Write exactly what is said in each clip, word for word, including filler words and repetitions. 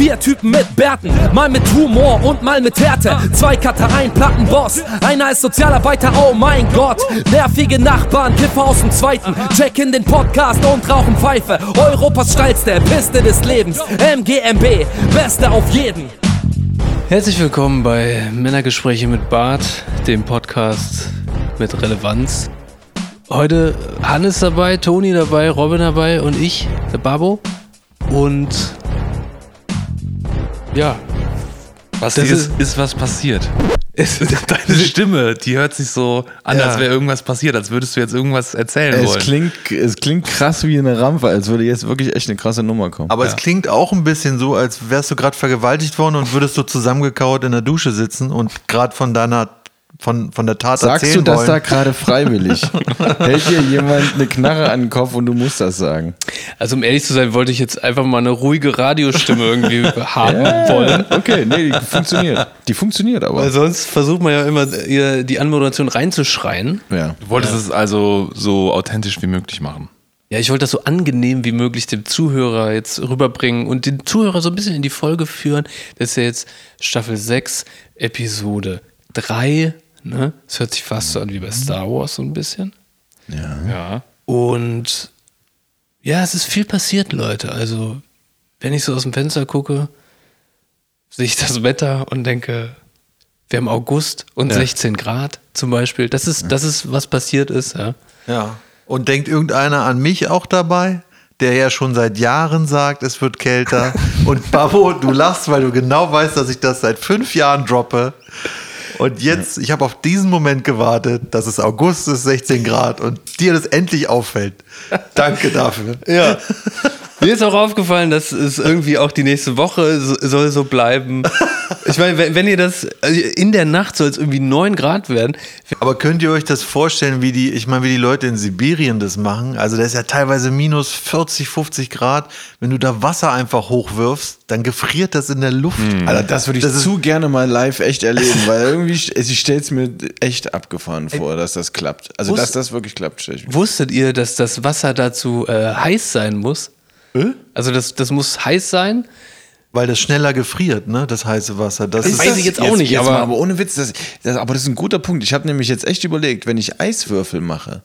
Vier Typen mit Bärten, mal mit Humor und mal mit Härte. Zwei Cutter, ein Plattenboss, einer ist Sozialarbeiter, oh mein Gott. Nervige Nachbarn, Kiffer aus dem Zweiten, checken den Podcast und rauchen Pfeife. Europas steilste Piste des Lebens, M G M B, Beste auf jeden. Herzlich willkommen bei Männergespräche mit Bart, dem Podcast mit Relevanz. Heute Hannes dabei, Toni dabei, Robin dabei und ich, der Babo. Und ja, was das ist, ist, ist was passiert. Ist, Deine Stimme, die hört sich so an, ja. als wäre irgendwas passiert, als würdest du jetzt irgendwas erzählen es wollen. Klingt, es klingt krass wie eine Rampe, als würde jetzt wirklich echt eine krasse Nummer kommen. Aber ja. Es klingt auch ein bisschen so, als wärst du gerade vergewaltigt worden und würdest du zusammengekaut in der Dusche sitzen und gerade von deiner Von, von der Tat sagst erzählen du das wollen. Da gerade freiwillig? Hält dir jemand eine Knarre an den Kopf und du musst das sagen? Also um ehrlich zu sein, wollte ich jetzt einfach mal eine ruhige Radiostimme irgendwie haben yeah. wollen. Okay, nee, die funktioniert. Die funktioniert aber. Weil sonst versucht man ja immer, die Anmoderation reinzuschreien. Ja. Du wolltest ja. es also so authentisch wie möglich machen. Ja, ich wollte das so angenehm wie möglich dem Zuhörer jetzt rüberbringen und den Zuhörer so ein bisschen in die Folge führen, dass er jetzt Staffel sechs, Episode drei, ne? Das hört sich fast so an wie bei Star Wars so ein bisschen. Ja. ja. Und ja, es ist viel passiert, Leute. Also, wenn ich so aus dem Fenster gucke, sehe ich das Wetter und denke, wir haben August und ja. sechzehn Grad zum Beispiel. Das ist, das ist, was passiert ist. Ja. ja. Und denkt irgendeiner an mich auch dabei? Der ja schon seit Jahren sagt, es wird kälter. Und Babo, du lachst, weil du genau weißt, dass ich das seit fünf Jahren droppe. Und jetzt, ich habe auf diesen Moment gewartet, dass es August ist, sechzehn Grad und dir das endlich auffällt. Danke dafür. Ja. Mir ist auch aufgefallen, dass es irgendwie auch die nächste Woche so, soll so bleiben. Ich meine, wenn, wenn ihr das, also in der Nacht soll es irgendwie neun Grad werden. Aber könnt ihr euch das vorstellen, wie die, ich meine, wie die Leute in Sibirien das machen? Also da ist ja teilweise minus vierzig, fünfzig Grad. Wenn du da Wasser einfach hochwirfst, dann gefriert das in der Luft. Mhm. Alter, das würde ich das zu gerne mal live echt erleben, weil irgendwie, ich stelle es mir echt abgefahren vor, dass das klappt. Also Wusst, dass das wirklich klappt. Wusstet ihr, dass das Wasser dazu äh, heiß sein muss? Also das, das muss heiß sein. Weil das schneller gefriert, ne? Das heiße Wasser. Das, das ist, weiß ich jetzt auch jetzt, nicht. Jetzt aber, mal, aber ohne Witz, das, das, aber das ist ein guter Punkt. Ich habe nämlich jetzt echt überlegt, wenn ich Eiswürfel mache,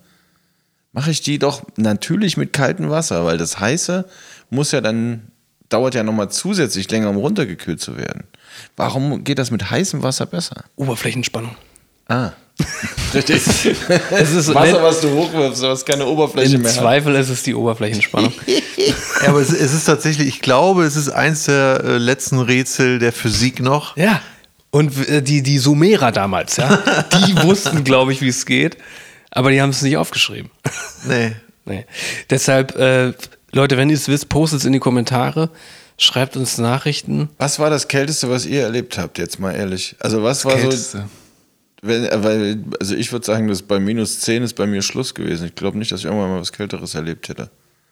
mache ich die doch natürlich mit kaltem Wasser, weil das heiße muss ja dann, dauert ja nochmal zusätzlich länger, um runtergekühlt zu werden. Warum geht das mit heißem Wasser besser? Oberflächenspannung. Ah. Richtig. Es ist Wasser, was du hochwirfst, aber es ist keine Oberfläche mehr. Im Zweifel ist es die Oberflächenspannung. Ja, aber es, es ist tatsächlich, ich glaube, es ist eins der äh, letzten Rätsel der Physik noch. Ja. Und äh, die, die Sumerer damals, ja, die wussten, glaube ich, wie es geht, aber die haben es nicht aufgeschrieben. Nee. nee. Deshalb, äh, Leute, wenn ihr es wisst, postet es in die Kommentare. Schreibt uns Nachrichten. Was war das Kälteste, was ihr erlebt habt, jetzt mal ehrlich? Also, was das war Kälteste. So. Wenn, weil, also ich würde sagen, dass bei minus zehn ist bei mir Schluss gewesen. Ich glaube nicht, dass ich irgendwann mal was Kälteres erlebt hätte.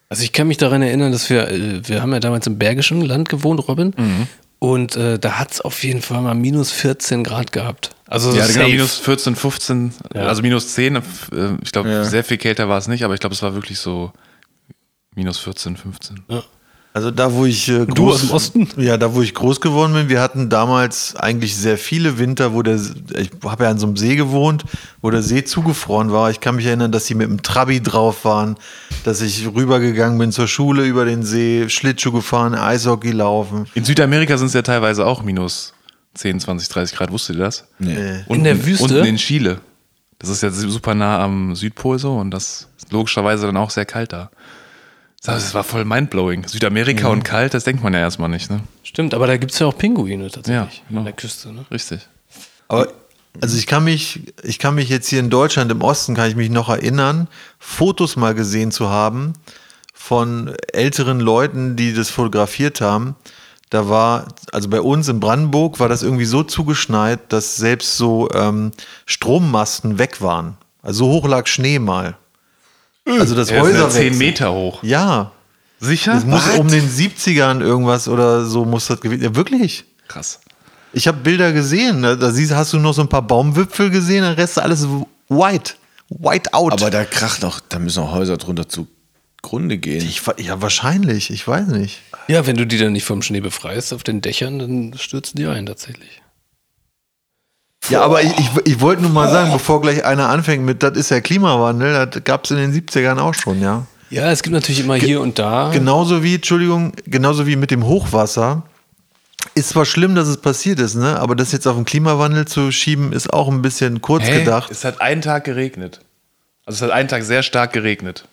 Also ich kann mich daran erinnern, dass wir, wir haben ja damals im Bergischen Land gewohnt, Robin. Mhm. Und äh, da hat es auf jeden Fall mal minus vierzehn Grad gehabt. Also ja, genau, minus vierzehn, fünfzehn, ja. Also minus zehn. Äh, ich glaube, ja. sehr viel kälter war es nicht, aber ich glaube, es war wirklich so minus vierzehn, fünfzehn. Ja. Also da, wo ich äh, groß, du im Osten? Ja, da, wo ich groß geworden bin, wir hatten damals eigentlich sehr viele Winter, wo der, ich habe ja an so einem See gewohnt, wo der See zugefroren war. Ich kann mich erinnern, dass sie mit dem Trabi drauf waren, dass ich rübergegangen bin zur Schule über den See, Schlittschuh gefahren, Eishockey laufen. In Südamerika sind es ja teilweise auch minus zehn, zwanzig, dreißig Grad, wusstet ihr das? Nee. Unten, in der Wüste? Unten in Chile. Das ist ja super nah am Südpol so und das ist logischerweise dann auch sehr kalt da. Das war voll mindblowing. Südamerika mhm. und kalt, das denkt man ja erstmal nicht, ne? Stimmt, aber da gibt es ja auch Pinguine tatsächlich ja, genau. an der Küste, ne? Richtig. Aber also ich kann mich, ich kann mich jetzt hier in Deutschland, im Osten, kann ich mich noch erinnern, Fotos mal gesehen zu haben von älteren Leuten, die das fotografiert haben. Da war, also bei uns in Brandenburg war das irgendwie so zugeschneit, dass selbst so ähm, Strommasten weg waren. Also so hoch lag Schnee mal. Also das ja, Häuser ist ja zehn Meter hoch. Ja. Sicher? Das muss um den siebzigern irgendwas oder so muss das gewesen sein. Ja, wirklich. Krass. Ich habe Bilder gesehen. Da siehst, hast du noch so ein paar Baumwipfel gesehen, der Rest ist alles white. White out. Aber da kracht noch, da müssen noch Häuser drunter zu Grunde gehen. Ich, ja, wahrscheinlich. Ich weiß nicht. Ja, wenn du die dann nicht vom Schnee befreist auf den Dächern, dann stürzen die ein tatsächlich. Ja, aber ich, ich, ich wollte nur mal sagen, bevor gleich einer anfängt mit, das ist ja Klimawandel, das gab es in den siebzigern auch schon, ja. Ja, es gibt natürlich immer Ge- hier und da. Genauso wie, Entschuldigung, genauso wie mit dem Hochwasser. Ist zwar schlimm, dass es passiert ist, ne? Aber das jetzt auf den Klimawandel zu schieben, ist auch ein bisschen kurz hey, gedacht. Es hat einen Tag geregnet. Also es hat einen Tag sehr stark geregnet.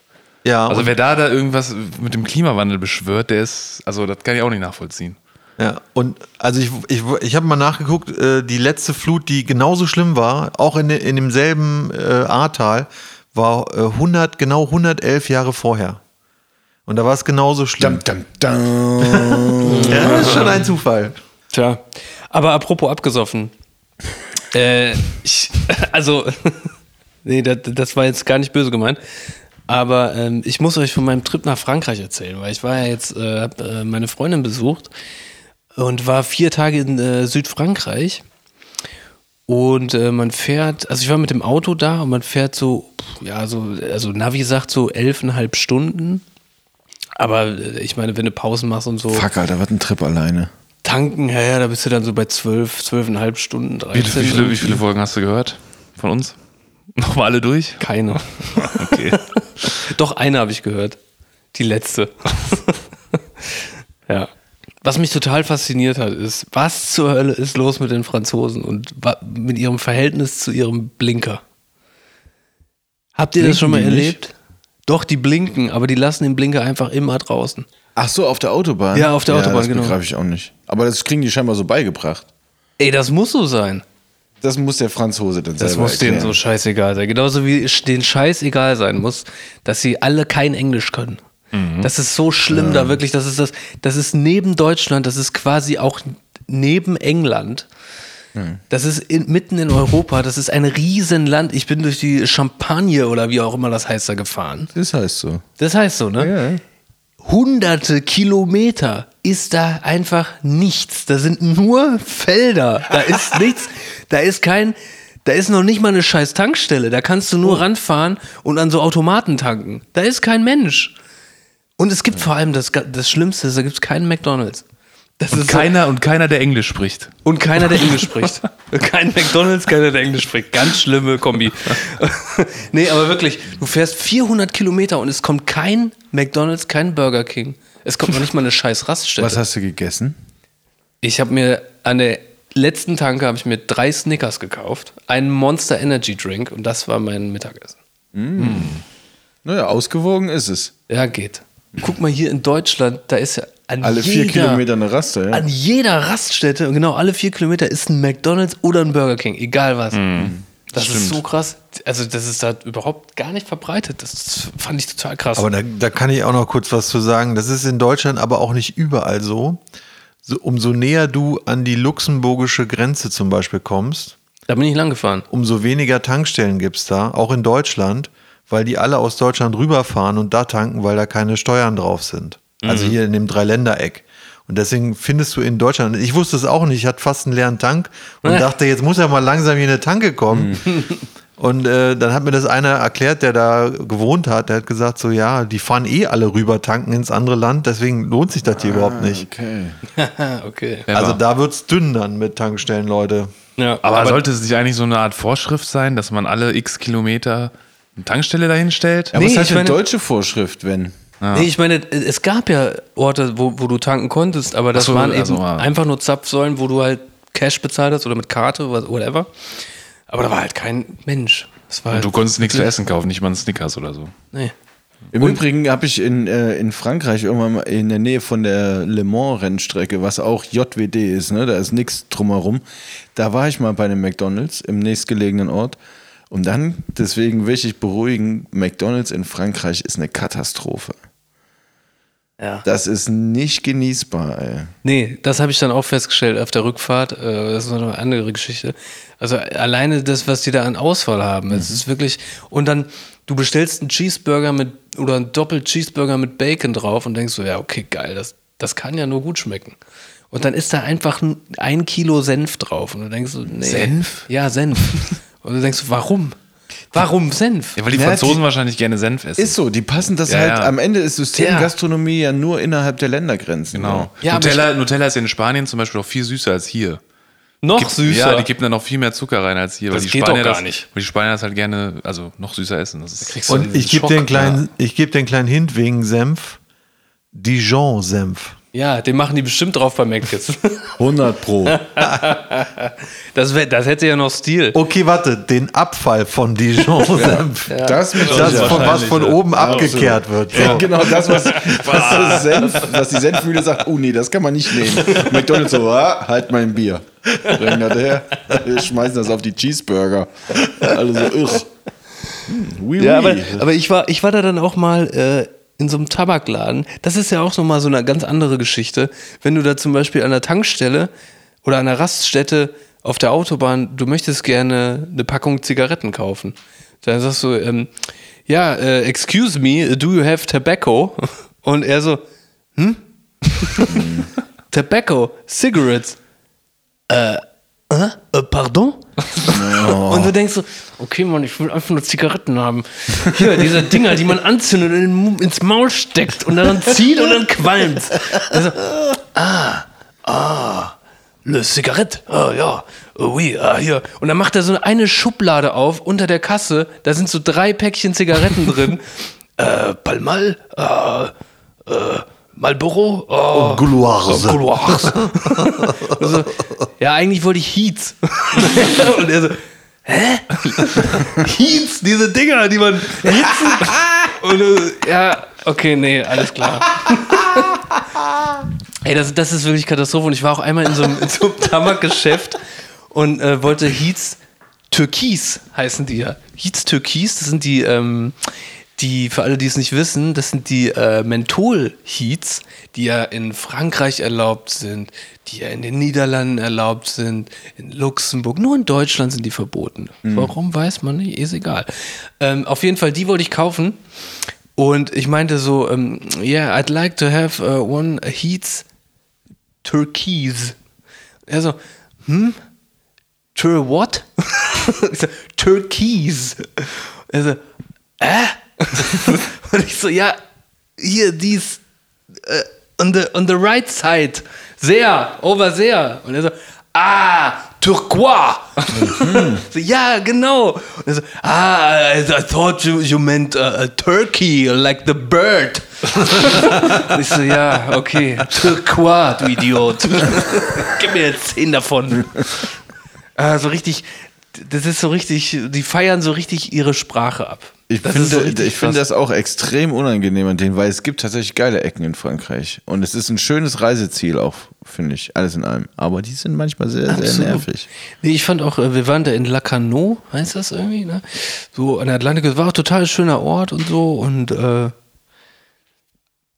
Ja. Also wer da da irgendwas mit dem Klimawandel beschwört, der ist, also das kann ich auch nicht nachvollziehen. Ja, und also ich, ich, ich habe mal nachgeguckt, äh, die letzte Flut, die genauso schlimm war, auch in, in demselben äh, Ahrtal, war äh, hundert, genau hundertelf Jahre vorher. Und da war es genauso schlimm. Dum, dum, dum. Ja, das ist schon ein Zufall. Tja, aber apropos abgesoffen. äh, ich, also, nee, das, das war jetzt gar nicht böse gemeint. Aber ähm, ich muss euch von meinem Trip nach Frankreich erzählen, weil ich war ja jetzt, äh, hab äh, meine Freundin besucht. Und war vier Tage in äh, Südfrankreich und äh, man fährt, also ich war mit dem Auto da und man fährt so, ja, so, also Navi sagt so elfeinhalb Stunden, aber äh, ich meine, wenn du Pausen machst und so. Fuck, Alter, was ein Trip alleine. Tanken, ja, ja, da bist du dann so bei zwölf, zwölfeinhalb Stunden, dreizehn. Wie, wie, viele, wie viele Folgen hast du gehört von uns? Nochmal alle durch? Keine. Okay. Doch, eine habe ich gehört. Die letzte. Ja. Was mich total fasziniert hat, ist, was zur Hölle ist los mit den Franzosen und mit ihrem Verhältnis zu ihrem Blinker? Habt ihr blinken das schon mal erlebt? Nicht? Doch, die blinken, aber die lassen den Blinker einfach immer draußen. Ach so, auf der Autobahn? Ja, auf der ja, Autobahn, das genau. Das begreife ich auch nicht. Aber das kriegen die scheinbar so beigebracht. Ey, das muss so sein. Das muss der Franzose dann selber erklären. Das muss denen so scheißegal sein. Genauso wie denen scheißegal sein muss, dass sie alle kein Englisch können. Mhm. Das ist so schlimm, ja. Da wirklich, das ist das, das ist neben Deutschland, das ist quasi auch neben England, mhm. Das ist in, mitten in Europa, das ist ein Riesenland. Ich bin durch die Champagne oder wie auch immer das heißt da gefahren. Das heißt so. Das heißt so, ne? Ja, ja. Hunderte Kilometer ist da einfach nichts, da sind nur Felder, da ist nichts, da ist kein... Da ist noch nicht mal eine scheiß Tankstelle. Da kannst du nur oh. ranfahren und an so Automaten tanken. Da ist kein Mensch. Und es gibt ja. vor allem das, das Schlimmste, da gibt es keinen McDonald's. Das und, ist keiner, so. und keiner, der Englisch spricht. Und keiner, der Englisch spricht. Kein McDonald's, keiner, der Englisch spricht. Ganz schlimme Kombi. Nee, aber wirklich, du fährst vierhundert Kilometer und es kommt kein McDonald's, kein Burger King. Es kommt noch nicht mal eine scheiß Raststätte. Was hast du gegessen? Ich habe mir an der... Letzten Tanke habe ich mir drei Snickers gekauft, einen Monster Energy Drink und das war mein Mittagessen. Mm. Mm. Naja, ausgewogen ist es. Ja, geht. Guck mal hier in Deutschland, da ist ja an alle jeder, vier Kilometer eine Raststätte. Ja? An jeder Raststätte, und genau alle vier Kilometer ist ein McDonald's oder ein Burger King, egal was. Mm. Das, das ist so krass. Also das ist da überhaupt gar nicht verbreitet. Das fand ich total krass. Aber da, da kann ich auch noch kurz was zu sagen. Das ist in Deutschland aber auch nicht überall so. So, umso näher du an die luxemburgische Grenze zum Beispiel kommst, da bin ich lang gefahren, umso weniger Tankstellen gibt es da, auch in Deutschland, weil die alle aus Deutschland rüberfahren und da tanken, weil da keine Steuern drauf sind. Mhm. Also hier in dem Dreiländereck. Und deswegen findest du in Deutschland, ich wusste es auch nicht, ich hatte fast einen leeren Tank und ja. dachte, jetzt muss ja mal langsam hier eine Tanke kommen. Mhm. Und äh, dann hat mir das einer erklärt, der da gewohnt hat, der hat gesagt so, ja, die fahren eh alle rüber, tanken ins andere Land, deswegen lohnt sich das hier ah, überhaupt nicht. Okay. Okay. Also da wird es dünn dann mit Tankstellen, Leute. Ja. Aber, aber sollte es nicht eigentlich so eine Art Vorschrift sein, dass man alle x Kilometer eine Tankstelle dahin stellt? Ja, aber nee, es ist halt eine deutsche Vorschrift, wenn... Ja. Nee, ich meine, es gab ja Orte, wo, wo du tanken konntest, aber das so, waren also, eben ja. einfach nur Zapfsäulen, wo du halt Cash bezahlt hast oder mit Karte, whatever. Aber da war halt kein Mensch. Das war und halt du konntest nichts zu essen kaufen, nicht mal einen Snickers oder so. Nee. Im und Übrigen habe ich in, äh, in Frankreich irgendwann mal in der Nähe von der Le Mans-Rennstrecke, was auch J W D ist, ne? Da ist nichts drumherum. Da war ich mal bei einem McDonald's im nächstgelegenen Ort. Und dann, deswegen will ich dich beruhigen, McDonald's in Frankreich ist eine Katastrophe. Ja. Das ist nicht genießbar, ey. Nee, das habe ich dann auch festgestellt auf der Rückfahrt. Das ist noch eine andere Geschichte. Also alleine das, was die da an Auswahl haben, es mhm. ist wirklich... Und dann, du bestellst einen Cheeseburger mit oder einen Doppel-Cheeseburger mit Bacon drauf und denkst so, ja, okay, geil, das, das kann ja nur gut schmecken. Und dann ist da einfach ein, ein Kilo Senf drauf. Und du denkst so, nee. Senf? Ja, Senf. Und du denkst so, warum? Warum Senf? Ja, weil die ja, Franzosen die, wahrscheinlich gerne Senf essen. Ist so, die passen das ja, halt, ja. am Ende ist Systemgastronomie ja. ja nur innerhalb der Ländergrenzen. Genau. Ja, Nutella, ich, Nutella ist in Spanien zum Beispiel auch viel süßer als hier. Noch gibt, süßer? Ja, die geben da noch viel mehr Zucker rein als hier. Das weil die geht Spanier doch gar das, nicht. Weil die Spanier das halt gerne, also noch süßer essen. Das ist, und ich gebe den kleinen, ich gebe den kleinen Hint wegen Senf. Dijon-Senf. Ja, den machen die bestimmt drauf bei McDonald's. hundert Pro. das, wär, das hätte ja noch Stil. Okay, warte, den Abfall von Dijon-Senf. ja, ja. Das, das von was von oben ja. abgekehrt ja. wird. Ja. Genau, das, was, was das Senf, was die Senfmühle sagt, oh nee, das kann man nicht nehmen. McDonald's so, ah, halt mein Bier. Bring das her. Wir schmeißen das auf die Cheeseburger. Alle so, irr. Hm, oui, ja, oui. Aber, aber ich war, ich war da dann auch mal... Äh, in so einem Tabakladen, das ist ja auch nochmal so eine ganz andere Geschichte, wenn du da zum Beispiel an der Tankstelle oder an der Raststätte auf der Autobahn, du möchtest gerne eine Packung Zigaretten kaufen. Dann sagst du, ähm, ja, äh, excuse me, do you have tobacco? Und er so, hm? Tobacco, cigarettes, äh, äh, pardon? No. Und du denkst so, okay Mann, ich will einfach nur Zigaretten haben. Hier, diese Dinger, die man anzündet und ins Maul steckt und dann zieht und dann qualmt. Also, ah, ah, le cigarette, ah ja, oui, ah hier. Und dann macht er so eine Schublade auf unter der Kasse, da sind so drei Päckchen Zigaretten drin. äh, Pall Mall, äh, äh, Marlboro, oh, und Gouloire. Oh, Gouloire. Also, ja, eigentlich wollte ich Heats. Und er so, hä? Heats, diese Dinger, die man hitzen. Und äh, ja, okay, nee, alles klar. Ey, das, das ist wirklich Katastrophe. Und ich war auch einmal in so einem, in so einem Tabakgeschäft und äh, wollte Heats Türkis, heißen die ja. Heats Türkis, das sind die... Ähm, Die, für alle, die es nicht wissen, das sind die äh, Menthol-Heats, die ja in Frankreich erlaubt sind, die ja in den Niederlanden erlaubt sind, in Luxemburg, nur in Deutschland sind die verboten. Mhm. Warum, weiß man nicht, ist egal. Ähm, auf jeden Fall, die wollte ich kaufen und ich meinte so, ähm, yeah, I'd like to have uh, one Heats Turquoise. Er so, hm? Tur what? Ich so, Turquoise. Er so, äh? Und ich so, ja, hier, dies, uh, on, the, on the right side, sehr, over there. Und er so, ah, turquoise. Mhm. So, ja, genau. Und er so, ah, I thought you, you meant a, a turkey, like the bird. Und ich so, ja, okay, turquoise, du Idiot. Gib mir jetzt zehn davon. Ah, so richtig, das ist so richtig, die feiern so richtig ihre Sprache ab. Ich finde so ich find das auch extrem unangenehm an denen, weil es gibt tatsächlich geile Ecken in Frankreich. Und es ist ein schönes Reiseziel auch, finde ich, alles in allem. Aber die sind manchmal sehr, Absolut. sehr nervig. Nee, ich fand auch, wir waren da in Lacanau, heißt das irgendwie, ne? So an der Atlantik, es war auch total schöner Ort und so. Und äh,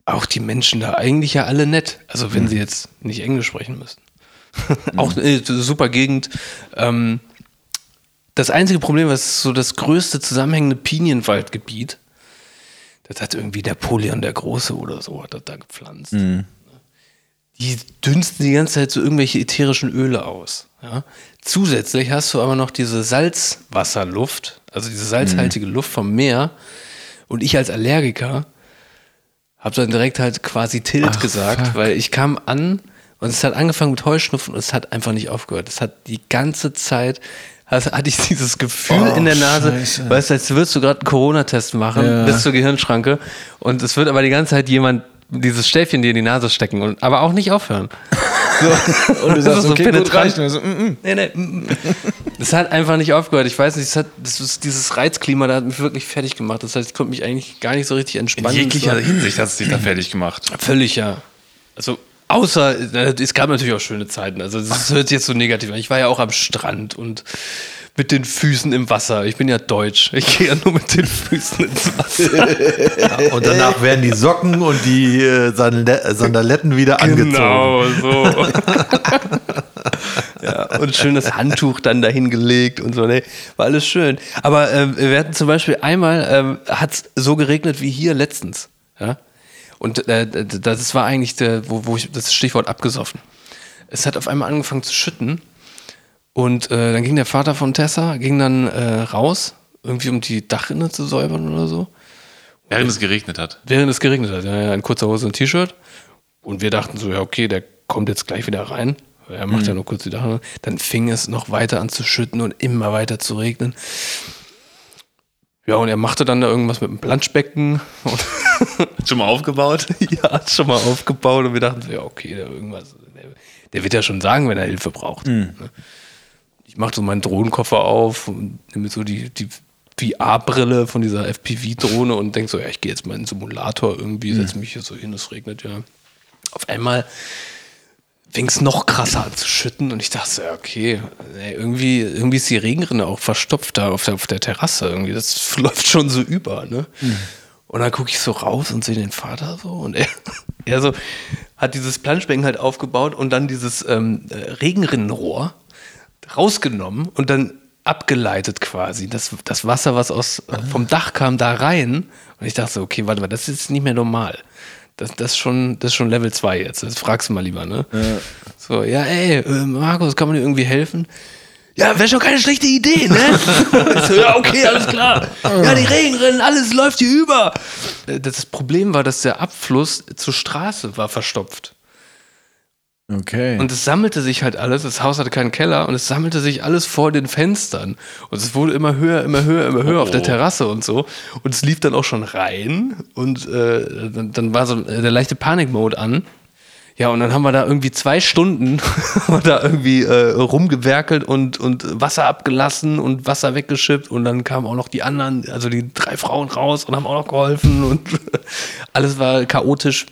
auch die Menschen da eigentlich ja alle nett. Also wenn mhm. sie jetzt nicht Englisch sprechen müssen. Auch äh, super Gegend. Ähm, Das einzige Problem ist so das größte zusammenhängende Pinienwaldgebiet. Das hat irgendwie Napoleon der Große oder so, hat das da gepflanzt. Mhm. Die dünsten die ganze Zeit so irgendwelche ätherischen Öle aus. Ja? Zusätzlich hast du aber noch diese Salzwasserluft, also diese salzhaltige mhm. Luft vom Meer. Und ich als Allergiker habe dann direkt halt quasi Tilt Ach, gesagt, fuck. weil ich kam an und es hat angefangen mit Heuschnupfen und es hat einfach nicht aufgehört. Es hat die ganze Zeit... Also hatte ich dieses Gefühl oh, in der Nase, Scheiße. weißt du, als würdest du gerade einen Corona-Test machen, ja. bis zur Gehirnschranke und es wird aber die ganze Zeit jemand dieses Stäbchen dir in die Nase stecken, und aber auch nicht aufhören. So. Und du sagst, okay, so gut reicht. So, mm, mm. Nee, nee, mm. Das hat einfach nicht aufgehört. Ich weiß nicht, das hat, das ist dieses Reizklima, das hat mich wirklich fertig gemacht. Das heißt, ich konnte mich eigentlich gar nicht so richtig entspannen. In jeglicher so. Hinsicht hat es dich da fertig gemacht. Völlig, ja. Also... Außer, es gab natürlich auch schöne Zeiten, also das hört sich jetzt so negativ an. Ich war ja auch am Strand und mit den Füßen im Wasser. Ich bin ja deutsch, ich gehe ja nur mit den Füßen ins Wasser. Ja, und danach werden die Socken und die Sandaletten wieder genau angezogen. Genau, so. Ja, und schön das Handtuch dann dahin gelegt und so. Nee, war alles schön. Aber äh, wir hatten zum Beispiel einmal, ähm, hat es so geregnet wie hier letztens, ja. Und äh, das war eigentlich der, wo, wo ich das Stichwort abgesoffen. Es hat auf einmal angefangen zu schütten und äh, dann ging der Vater von Tessa ging dann äh, raus irgendwie um die Dachrinne zu säubern oder so. Während es geregnet hat. Während es geregnet hat, ja, ja, in kurzer Hose und T-Shirt. Und wir dachten so, ja, okay, der kommt jetzt gleich wieder rein. Er macht mhm. ja nur kurz die Dachrinne. Dann fing es noch weiter an zu schütten und immer weiter zu regnen. Ja, und er machte dann da irgendwas mit dem Planschbecken. Schon mal aufgebaut? Ja, hat schon mal aufgebaut. Und wir dachten so, ja, okay, der, irgendwas, der, der wird ja schon sagen, wenn er Hilfe braucht. Mhm. Ich mache so meinen Drohnenkoffer auf und nehme so die, die V R-Brille von dieser F P V-Drohne und denke so, ja, ich gehe jetzt mal in den Simulator irgendwie, setze mich hier so hin, es regnet ja. Auf einmal fing es noch krasser an zu schütten und ich dachte so, ja, okay, ey, irgendwie, irgendwie ist die Regenrinne auch verstopft da auf der, auf der Terrasse irgendwie, das läuft schon so über, ne? Mhm. Und dann gucke ich so raus und sehe den Vater so und er, er so hat dieses Planschbecken halt aufgebaut und dann dieses ähm, Regenrinnenrohr rausgenommen und dann abgeleitet quasi. Das, das Wasser, was aus, mhm. vom Dach kam, da rein. Und ich dachte so, okay, warte mal, das ist nicht mehr normal. Das, das, ist, schon, das ist schon Level zwei jetzt. Das fragst du mal lieber, ne? Ja. So, ja, ey, äh, Markus, kann man dir irgendwie helfen? Ja, wäre schon keine schlechte Idee, ne? So, ja, okay, alles klar. Ja, die Regenrinnen, alles läuft hier über. Das Problem war, dass der Abfluss zur Straße war verstopft. Okay. Und es sammelte sich halt alles, das Haus hatte keinen Keller und es sammelte sich alles vor den Fenstern und es wurde immer höher, immer höher, immer höher oh. auf der Terrasse und so und es lief dann auch schon rein und äh, dann, dann war so der leichte Panikmode an. Ja, und dann haben wir da irgendwie zwei Stunden da irgendwie äh, rumgewerkelt und, und Wasser abgelassen und Wasser weggeschippt und dann kamen auch noch die anderen, also die drei Frauen raus und haben auch noch geholfen und alles war chaotisch.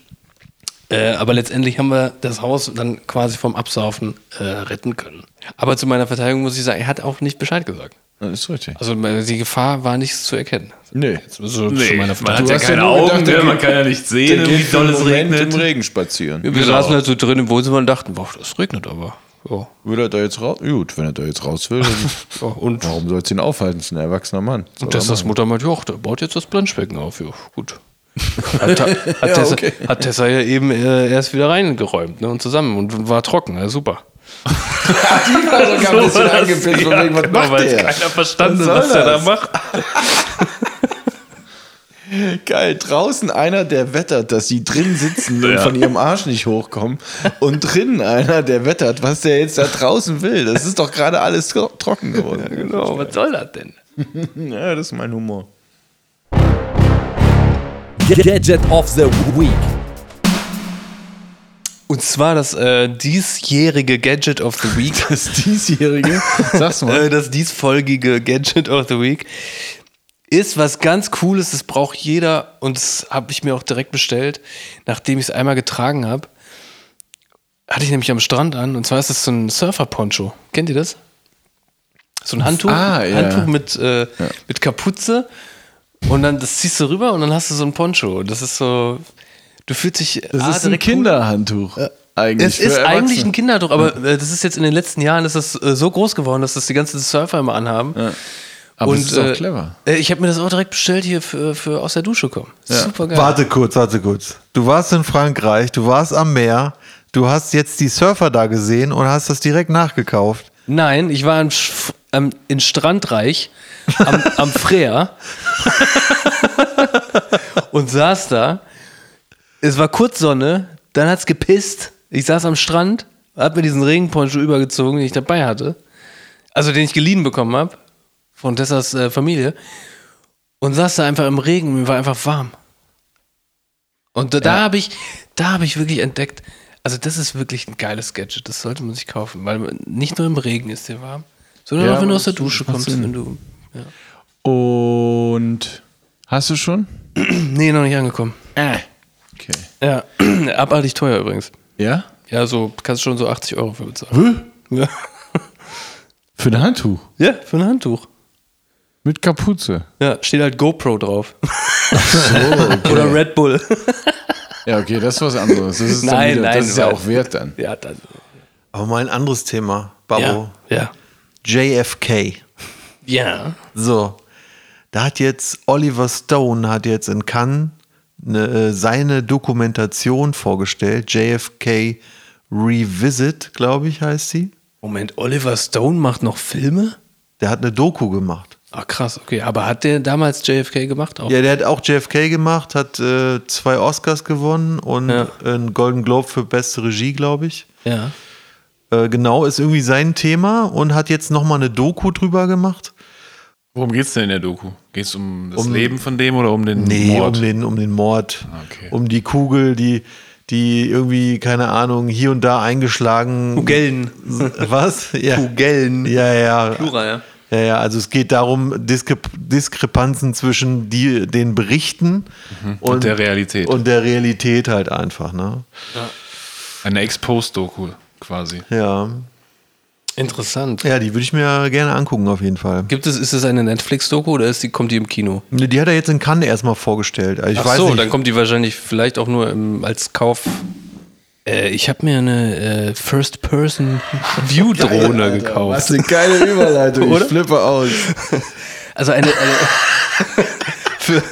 Äh, aber letztendlich haben wir das Haus dann quasi vom Absaufen äh, retten können. Aber zu meiner Verteidigung muss ich sagen, er hat auch nicht Bescheid gesagt. Das ist richtig. Also die Gefahr war nicht zu erkennen. Nee. So, nee. Zu meiner man hat ja keine Augen, gedacht, man kann ja nicht sehen, wie doll es regnet. Im Regen spazieren. Ja, wir genau. saßen halt so drin im Wohnzimmer und dachten, boah, das regnet aber. Oh. Will er da jetzt raus? Gut, wenn er da jetzt raus will, oh, und warum soll es ihn aufhalten? Das ist ein erwachsener Mann. Das und Tessas Mutter meint, ja, der baut jetzt das Planschbecken auf. Ja, gut. hat, hat, ja, Tessa, okay. hat Tessa ja eben äh, erst wieder reingeräumt, ne, und zusammen und war trocken, ja, super. Die war sogar ein bisschen angepisst und wegen, was macht der? Keiner verstanden, was, was der da macht. Geil, draußen einer, der wettert, dass die drin sitzen und ja. von ihrem Arsch nicht hochkommen und drinnen einer, der wettert, was der jetzt da draußen will. Das ist doch gerade alles tro- trocken geworden. Ja, genau, was soll das denn? Ja, das ist mein Humor. Gadget of the Week. Und zwar das äh, diesjährige Gadget of the Week. Das diesjährige? Sag's mal. Das diesfolgige Gadget of the Week ist was ganz Cooles, das braucht jeder und das habe ich mir auch direkt bestellt, nachdem ich es einmal getragen habe. Hatte ich nämlich am Strand an und zwar ist das so ein Surfer-Poncho. Kennt ihr das? So ein Handtuch, ah, ja. Handtuch mit, äh, ja. mit Kapuze. Und dann das ziehst du rüber und dann hast du so ein Poncho. Das ist so, du fühlst dich... Das ah, ist ein Kinderhandtuch. Cool. Eigentlich es ist eigentlich ein Kinderhandtuch, aber ja. das ist jetzt in den letzten Jahren ist das so groß geworden, dass das die ganzen Surfer immer anhaben. Ja. Aber es ist auch äh, clever. Ich habe mir das auch direkt bestellt hier für, für aus der Dusche kommen. Ja. Super geil. Warte kurz, warte kurz. Du warst in Frankreich, du warst am Meer, du hast jetzt die Surfer da gesehen und hast das direkt nachgekauft. Nein, ich war im... Sch- Ähm, in Strandreich am, am Freer und saß da. Es war kurz Sonne, dann hat's gepisst. Ich saß am Strand, hab mir diesen Regenponcho übergezogen, den ich dabei hatte. Also den ich geliehen bekommen habe von Tessas äh, Familie. Und saß da einfach im Regen und mir war einfach warm. Und da, da ja. habe ich, da hab ich wirklich entdeckt, also das ist wirklich ein geiles Gadget, das sollte man sich kaufen, weil nicht nur im Regen ist dir warm. Sondern ja, auch wenn du aus der Dusche kommst. Wenn du, ja. Und hast du schon? Nee, noch nicht angekommen. Äh. Okay. Ja, abartig teuer übrigens. Ja? Ja, so kannst du schon so achtzig Euro für bezahlen. Ja. Für ein Handtuch? Ja, für ein Handtuch. Mit Kapuze? Ja, steht halt GoPro drauf. Ach so, okay. Oder Red Bull. Ja, okay, das ist was anderes. Das ist, nein, wieder, nein, das ist ja auch wert dann. Ja, dann. Aber mal ein anderes Thema, Babo. Ja, ja. J F K. Ja. So, da hat jetzt Oliver Stone hat jetzt in Cannes eine, seine Dokumentation vorgestellt. J F K Revisit, glaube ich, heißt sie. Moment, Oliver Stone macht noch Filme? Der hat eine Doku gemacht. Ach krass, okay. Aber hat der damals J F K gemacht? Auch? Ja, der hat auch J F K gemacht, hat äh, zwei Oscars gewonnen und ja. einen Golden Globe für beste Regie, glaube ich. Ja. Äh, genau, ist irgendwie sein Thema und hat jetzt nochmal eine Doku drüber gemacht. Worum geht's denn in der Doku? Geht's um das um, Leben von dem oder um den nee, Mord? Nee, um den, um den Mord. Okay. Um die Kugel, die, die irgendwie, keine Ahnung, hier und da eingeschlagen... Kugeln. Was? Ja. Kugeln. Ja, ja. Plural, ja. Ja, ja, also es geht darum, Diskrep- Diskrepanzen zwischen die, den Berichten mhm. und, und der Realität. Und der Realität halt einfach, ne? Ja. Eine Ex-Post-Doku quasi. Ja. Interessant. Ja, die würde ich mir gerne angucken auf jeden Fall. Gibt es, ist es eine Netflix-Doku oder ist die, kommt die im Kino? Ne, die hat er jetzt in Cannes erstmal vorgestellt. Also ich Ach weiß so, nicht. Dann kommt die wahrscheinlich vielleicht auch nur im, als Kauf... Ich habe mir eine äh, First-Person-View-Drohne Alter, gekauft. Was eine geile Überleitung, ich flippe aus. Also eine, eine für,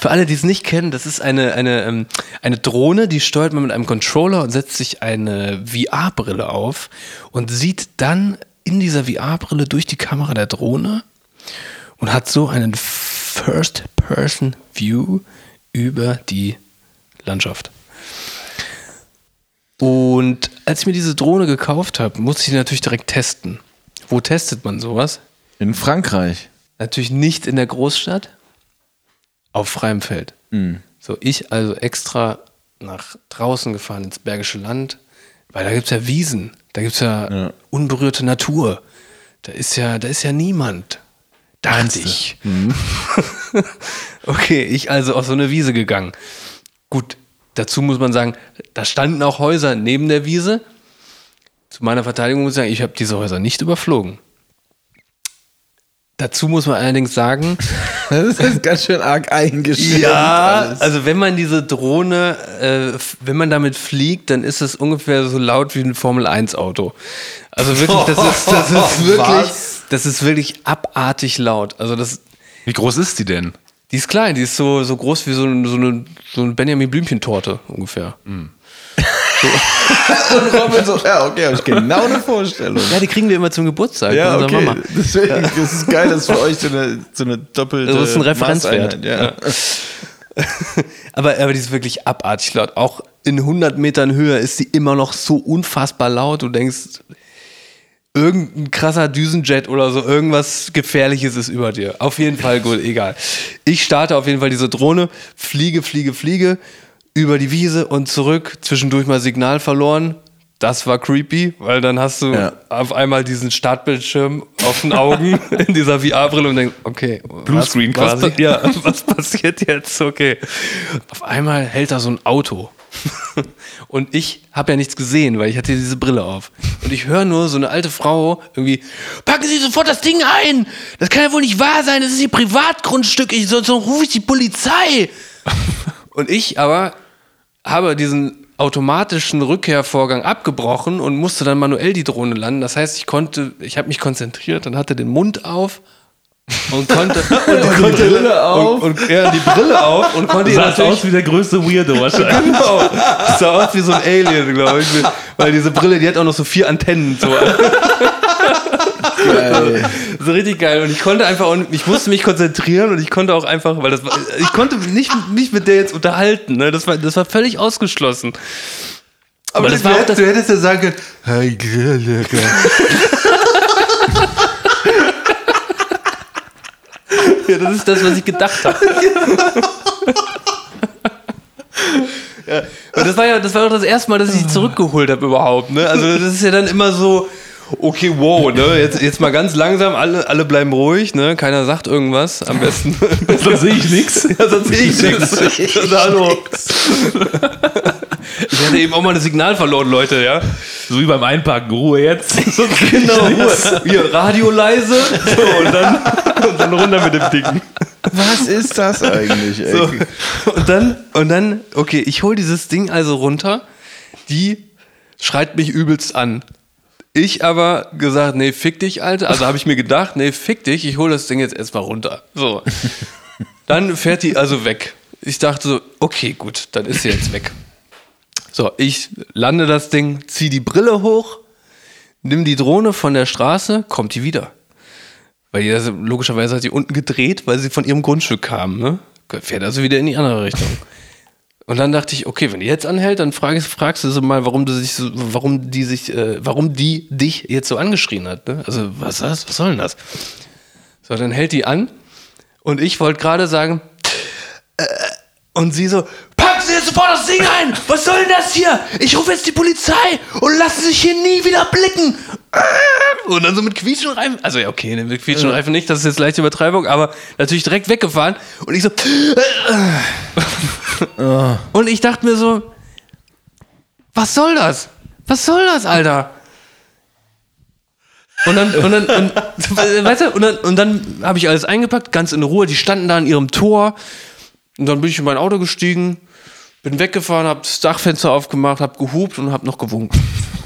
für alle, die es nicht kennen, das ist eine, eine, eine Drohne, die steuert man mit einem Controller und setzt sich eine V R-Brille auf und sieht dann in dieser V R-Brille durch die Kamera der Drohne und hat so einen First-Person-View über die Landschaft. Und als ich mir diese Drohne gekauft habe, musste ich die natürlich direkt testen. Wo testet man sowas? In Frankreich. Natürlich nicht in der Großstadt, auf freiem Feld. Mhm. So, ich also extra nach draußen gefahren ins Bergische Land, weil da gibt es ja Wiesen, da gibt es ja, ja unberührte Natur. Da ist ja, da ist ja niemand. Dachte ich. Mhm. Okay, ich also auf so eine Wiese gegangen. Gut. Dazu muss man sagen, da standen auch Häuser neben der Wiese. Zu meiner Verteidigung muss ich sagen, ich habe diese Häuser nicht überflogen. Dazu muss man allerdings sagen... Das ist jetzt ganz schön arg eingeschränkt. Ja, alles. Also wenn man diese Drohne, äh, wenn man damit fliegt, dann ist es ungefähr so laut wie ein Formel eins Auto. Also wirklich, das ist, das ist, wirklich, das ist wirklich abartig laut. Also das, wie groß ist die denn? Die ist klein, die ist so, so groß wie so, so, eine, so eine Benjamin Blümchen-Torte ungefähr. Mm. So. Und Robin so, ja, okay, habe ich genau eine Vorstellung. Ja, die kriegen wir immer zum Geburtstag ja, von unserer okay. Mama. Deswegen, ja. Das ist geil, dass für euch so eine, so eine doppelte also das ist ein Referenzwert. Ja. Ja. aber, aber die ist wirklich abartig laut. Auch in hundert Metern Höhe ist sie immer noch so unfassbar laut. Du denkst... Irgendein krasser Düsenjet oder so, irgendwas Gefährliches ist über dir. Auf jeden Fall, gut, egal. Ich starte auf jeden Fall diese Drohne, fliege, fliege, fliege, über die Wiese und zurück, zwischendurch mal Signal verloren. Das war creepy, weil dann hast du ja. auf einmal diesen Startbildschirm auf den Augen in dieser V R-Brille und denkst, okay. Bluescreen quasi. Was, ja, was passiert jetzt? Okay. Auf einmal hält da so ein Auto. Und ich habe ja nichts gesehen, weil ich hatte diese Brille auf. Und ich höre nur so eine alte Frau irgendwie, packen Sie sofort das Ding ein! Das kann ja wohl nicht wahr sein, das ist Ihr Privatgrundstück, ich, sonst rufe ich die Polizei! Und ich aber habe diesen automatischen Rückkehrvorgang abgebrochen und musste dann manuell die Drohne landen. Das heißt, ich konnte, ich habe mich konzentriert und hatte den Mund auf. Und konnte und die konnte, Brille auf. Und, und, ja, die Brille auf und konnte sah aus wie der größte Weirdo wahrscheinlich. Genau. Das sah aus wie so ein Alien, glaube ich. Weil diese Brille, die hat auch noch so vier Antennen. So. Geil. So richtig geil. Und ich konnte einfach, und ich musste mich konzentrieren und ich konnte auch einfach, weil das war, ich konnte nicht, nicht mit der jetzt unterhalten. Ne? Das war, das war völlig ausgeschlossen. Aber, Aber das du, war hättest, das, du hättest ja sagen können, hey, Grille, ja, das ist das, was ich gedacht habe. Ja. Und das war ja, das war auch das erste Mal, dass ich die zurückgeholt habe überhaupt. Ne? Also das ist ja dann immer so, okay, wow, ne? Jetzt, jetzt mal ganz langsam, alle, alle bleiben ruhig, ne? Keiner sagt irgendwas. Am besten. Sonst sehe ich nichts. Ja, sonst sehe ich nichts. Hallo. Ich hatte eben auch mal das Signal verloren, Leute, ja. So wie beim Einparken, Ruhe jetzt. So, genau, Ruhe. Hier, Radio leise. So, und dann, und dann runter mit dem Dicken. Was ist das eigentlich, ey? So, und dann, und dann, okay, ich hole dieses Ding also runter. Die schreit mich übelst an. Ich aber gesagt, nee, fick dich, Alter. Also habe ich mir gedacht, nee, fick dich, ich hole das Ding jetzt erstmal runter. So. Dann fährt die also weg. Ich dachte so, okay, gut, dann ist sie jetzt weg. So, ich lande das Ding, zieh die Brille hoch, nimm die Drohne von der Straße, kommt die wieder. Weil die das, logischerweise hat die unten gedreht, weil sie von ihrem Grundstück kamen. Ne? Fährt also wieder in die andere Richtung. Und dann dachte ich, okay, wenn die jetzt anhält, dann frag ich, fragst du sie mal, warum du sich, warum die sich, äh, warum die dich jetzt so angeschrien hat. Ne? Also was, was, was soll denn das? So, dann hält die an und ich wollte gerade sagen, äh, und sie so, packen Sie jetzt sofort das Ding ein! Was soll denn das hier? Ich rufe jetzt die Polizei und lassen Sie sich hier nie wieder blicken! Und dann so mit quietschenden Reifen. Also ja, okay, mit quietschenden Reifen nicht, das ist jetzt leichte Übertreibung, aber natürlich direkt weggefahren. Und ich so... Und ich dachte mir so, was soll das? Was soll das, Alter? Und dann, und dann, und, weißt du, und dann, und dann habe ich alles eingepackt, ganz in Ruhe. Die standen da an ihrem Tor. Und dann bin ich in mein Auto gestiegen, bin weggefahren, habe das Dachfenster aufgemacht, habe gehupt und habe noch gewunken.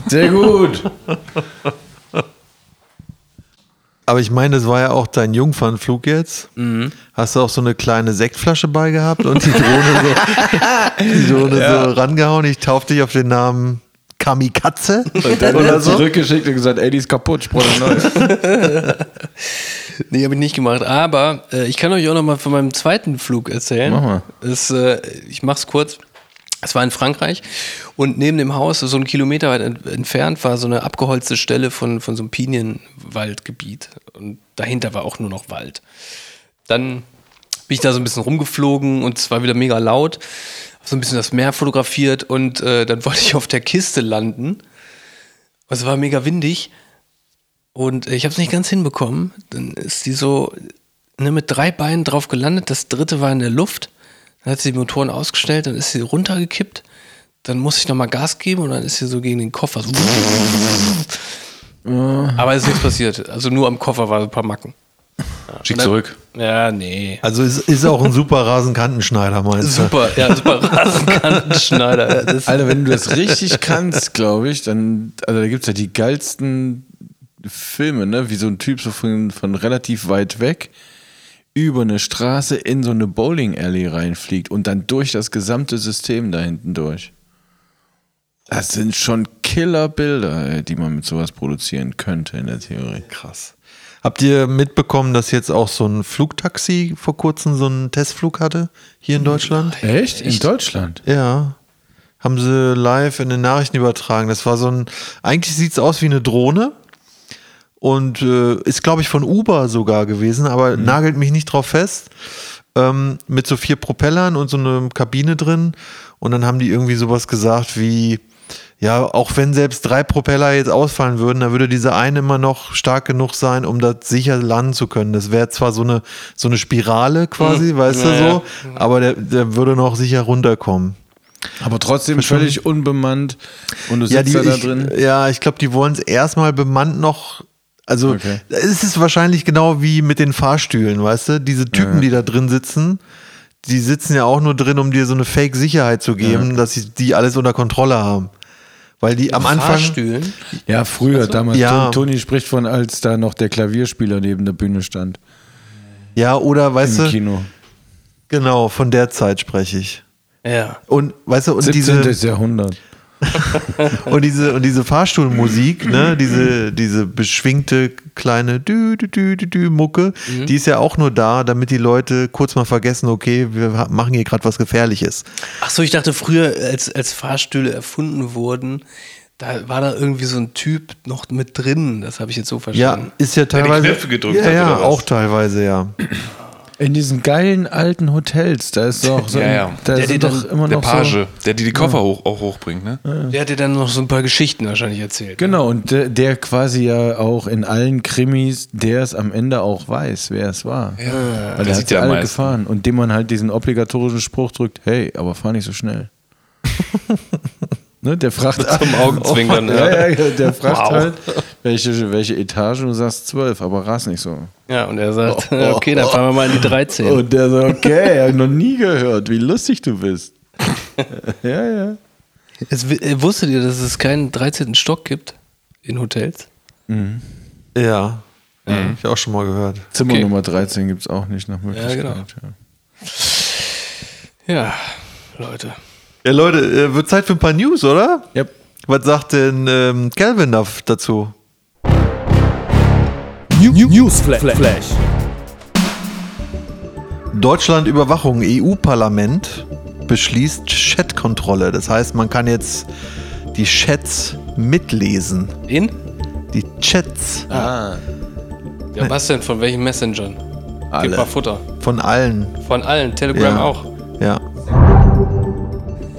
Sehr gut. Aber ich meine, das war ja auch dein Jungfernflug jetzt. Mhm. Hast du auch so eine kleine Sektflasche bei gehabt und die Drohne so, die Drohne ja. so rangehauen? Ich taufe dich auf den Namen Kamikaze. Und dann oder so zurückgeschickt und gesagt, ey, die ist kaputt, sprach neu. Nee, habe ich nicht gemacht. Aber äh, ich kann euch auch noch mal von meinem zweiten Flug erzählen. Mach mal. Es, äh, ich mach's kurz. Es war in Frankreich und neben dem Haus, so einen Kilometer weit ent- entfernt, war so eine abgeholzte Stelle von, von so einem Pinienwaldgebiet. Und dahinter war auch nur noch Wald. Dann bin ich da so ein bisschen rumgeflogen und es war wieder mega laut. Hab so ein bisschen das Meer fotografiert und äh, dann wollte ich auf der Kiste landen. Es war mega windig und ich habe es nicht ganz hinbekommen. Dann ist die so ne, mit drei Beinen drauf gelandet, das dritte war in der Luft. Dann hat sie die Motoren ausgestellt, dann ist sie runtergekippt. Dann muss ich nochmal Gas geben und dann ist sie so gegen den Koffer. So aber es ist nichts passiert. Also nur am Koffer waren ein paar Macken. Schick dann, zurück. Ja, nee. Also es ist auch ein super Rasenkantenschneider, meinst du? Super, ja, super Rasenkantenschneider. Das Alter, wenn du das richtig kannst, glaube ich, dann, also da gibt es ja die geilsten Filme, ne? Wie so ein Typ so von, von relativ weit weg über eine Straße in so eine Bowling-Alley reinfliegt und dann durch das gesamte System da hinten durch. Das sind schon Killer-Bilder, die man mit sowas produzieren könnte in der Theorie. Krass. Habt ihr mitbekommen, dass jetzt auch so ein Flugtaxi vor kurzem so einen Testflug hatte hier in Deutschland? Echt? In Deutschland? Ja. Haben sie live in den Nachrichten übertragen. Das war so ein, eigentlich sieht es aus wie eine Drohne. Und äh, ist, glaube ich, von Uber sogar gewesen, aber mhm. nagelt mich nicht drauf fest. Ähm, mit so vier Propellern und so eine Kabine drin. Und dann haben die irgendwie sowas gesagt wie, ja, auch wenn selbst drei Propeller jetzt ausfallen würden, dann würde dieser eine immer noch stark genug sein, um das sicher landen zu können. Das wäre zwar so eine, so eine Spirale quasi, mhm. weißt naja. du so, aber der, der würde noch sicher runterkommen. Aber trotzdem völlig unbemannt und du sitzt ja, die, da, da ich, drin. Ja, ich glaube, die wollen es erstmal bemannt noch. Also okay. Es ist wahrscheinlich genau wie mit den Fahrstühlen, weißt du? Diese Typen, ja. die da drin sitzen, die sitzen ja auch nur drin, um dir so eine Fake-Sicherheit zu geben, ja. dass sie die alles unter Kontrolle haben. Weil die am Anfang... Fahrstühlen? Ja, früher, also, damals. Ja. Toni spricht von, als da noch der Klavierspieler neben der Bühne stand. Ja, oder, weißt du... Im Kino. Genau, von der Zeit spreche ich. Ja. Und, weißt du, und siebzehnten diese... Jahrhundert. und diese und diese Fahrstuhlmusik, ne, diese diese beschwingte kleine dü dü dü dü, dü Mucke, mhm. die ist ja auch nur da, damit die Leute kurz mal vergessen, okay, wir machen hier gerade was Gefährliches. Ach so, ich dachte früher, als als Fahrstühle erfunden wurden, da war da irgendwie so ein Typ noch mit drin. Das habe ich jetzt so verstanden. Ja, ist ja teilweise. Der die Knöpfe gedrückt ja, hat, ja, oder was? Auch teilweise, ja. In diesen geilen alten Hotels, da ist doch so ein, ja, ja. Da der, der doch immer der noch Page, so, der dir die Koffer ja. hoch, auch hochbringt, ne? Ja, ja. Der hat dir dann noch so ein paar Geschichten wahrscheinlich erzählt. Genau, ne? Und der, der quasi ja auch in allen Krimis, der es am Ende auch weiß, wer es war. Ja, weil der, der hat ja alle meisten gefahren und dem man halt diesen obligatorischen Spruch drückt, hey, aber fahr nicht so schnell. Ne, der fragt zum Augenzwinkern. Oh, ja. Ja, der fragt wow. halt, welche, welche Etage, und du sagst zwölf, aber ras nicht so. Ja, und er sagt, oh, oh, okay, dann fahren wir mal in die dreizehn. Und der sagt, okay, hab ich noch nie gehört, wie lustig du bist. Ja, ja. Es, wusstet ihr, dass es keinen dreizehnten Stock gibt in Hotels? Mhm. Ja, mhm. Hab ich auch schon mal gehört. Zimmer okay. Nummer dreizehn gibt es auch nicht nach Möglichkeit. Ja, genau. Ja, Leute. Ja, Leute, wird Zeit für ein paar News, oder? Yep. Was sagt denn ähm, Calvin dazu? New- Newsflash. Deutschland Überwachung, E U-Parlament beschließt Chatkontrolle. Das heißt, man kann jetzt die Chats mitlesen. In? Die Chats. Ah. Ja, was denn? Von welchen Messengern? Alle. Gib mal Futter. Von allen. Von allen. Telegram ja. auch. Ja.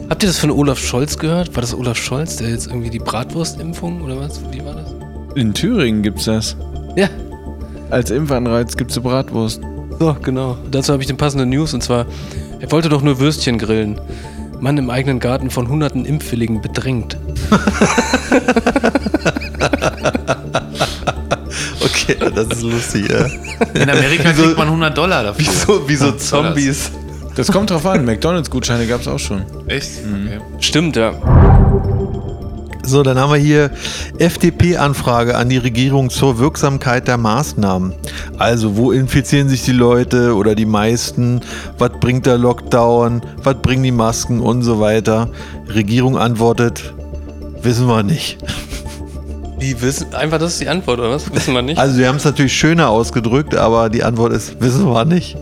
Habt ihr das von Olaf Scholz gehört? War das Olaf Scholz, der jetzt irgendwie die Bratwurstimpfung oder was? Wie war das? In Thüringen gibt's das. Ja. Als Impfanreiz gibt's eine Bratwurst. So, genau. Dazu habe ich den passenden News, und zwar, er wollte doch nur Würstchen grillen. Mann im eigenen Garten von hunderten Impfwilligen bedrängt. Okay, das ist lustig, ja. In Amerika wieso, kriegt man hundert Dollar dafür. Wieso, wieso Zombies? Das kommt drauf an, McDonalds-Gutscheine gab's auch schon. Echt? Mhm. Okay. Stimmt, ja. So, dann haben wir hier F D P-Anfrage an die Regierung zur Wirksamkeit der Maßnahmen. Also, wo infizieren sich die Leute oder die meisten? Was bringt der Lockdown? Was bringen die Masken und so weiter? Regierung antwortet, wissen wir nicht. Die wissen, einfach das ist die Antwort, oder was? Wissen wir nicht. Also, wir haben es natürlich schöner ausgedrückt, aber die Antwort ist, wissen wir nicht.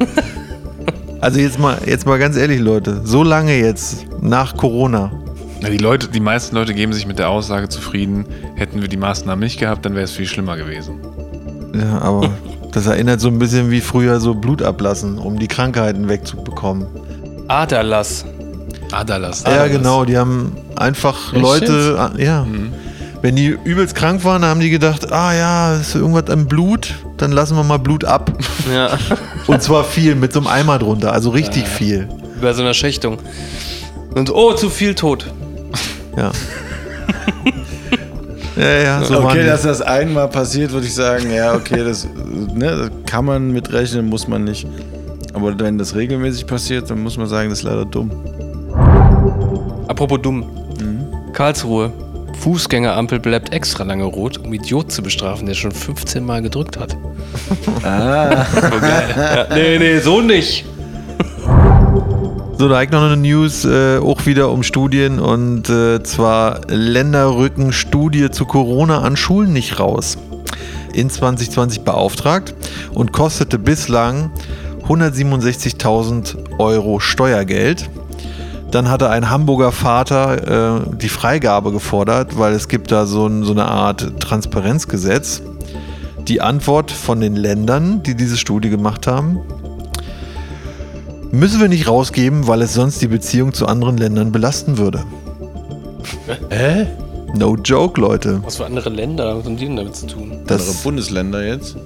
Also, jetzt mal, jetzt mal ganz ehrlich, Leute, so lange jetzt nach Corona. Die Leute, die meisten Leute geben sich mit der Aussage zufrieden, hätten wir die Maßnahmen nicht gehabt, dann wäre es viel schlimmer gewesen. Ja, aber das erinnert so ein bisschen wie früher so Blut ablassen, um die Krankheiten wegzubekommen. Aderlass. Aderlass. Ja, Aderlass. Genau, die haben einfach Echt Leute, schimpf? ja. Mhm. Wenn die übelst krank waren, haben die gedacht, ah ja, ist irgendwas am Blut, dann lassen wir mal Blut ab. Ja. Und zwar viel, mit so einem Eimer drunter, also richtig ja. viel. Bei so einer Schächtung. Und oh, zu viel tot. Ja. ja, ja, so okay, dass das einmal passiert, würde ich sagen, ja, okay, das, ne, das kann man mitrechnen, muss man nicht. Aber wenn das regelmäßig passiert, dann muss man sagen, das ist leider dumm. Apropos dumm. Mhm. Karlsruhe. Fußgängerampel bleibt extra lange rot, um Idiot zu bestrafen, der schon fünfzehn Mal gedrückt hat. Ah. Okay. Ja, nee, nee, so nicht. So, da habe noch eine News, äh, auch wieder um Studien, und äh, zwar Länder rücken Studie zu Corona an Schulen nicht raus. In zwanzig zwanzig beauftragt und kostete bislang hundertsiebenundsechzigtausend Euro Steuergeld. Dann hatte ein Hamburger Vater äh, die Freigabe gefordert, weil es gibt da so, ein, so eine Art Transparenzgesetz. Die Antwort von den Ländern, die diese Studie gemacht haben: Müssen wir nicht rausgeben, weil es sonst die Beziehung zu anderen Ländern belasten würde. Hä? No joke, Leute. Was für andere Länder? Was haben die denn damit zu tun? Das, andere Bundesländer jetzt?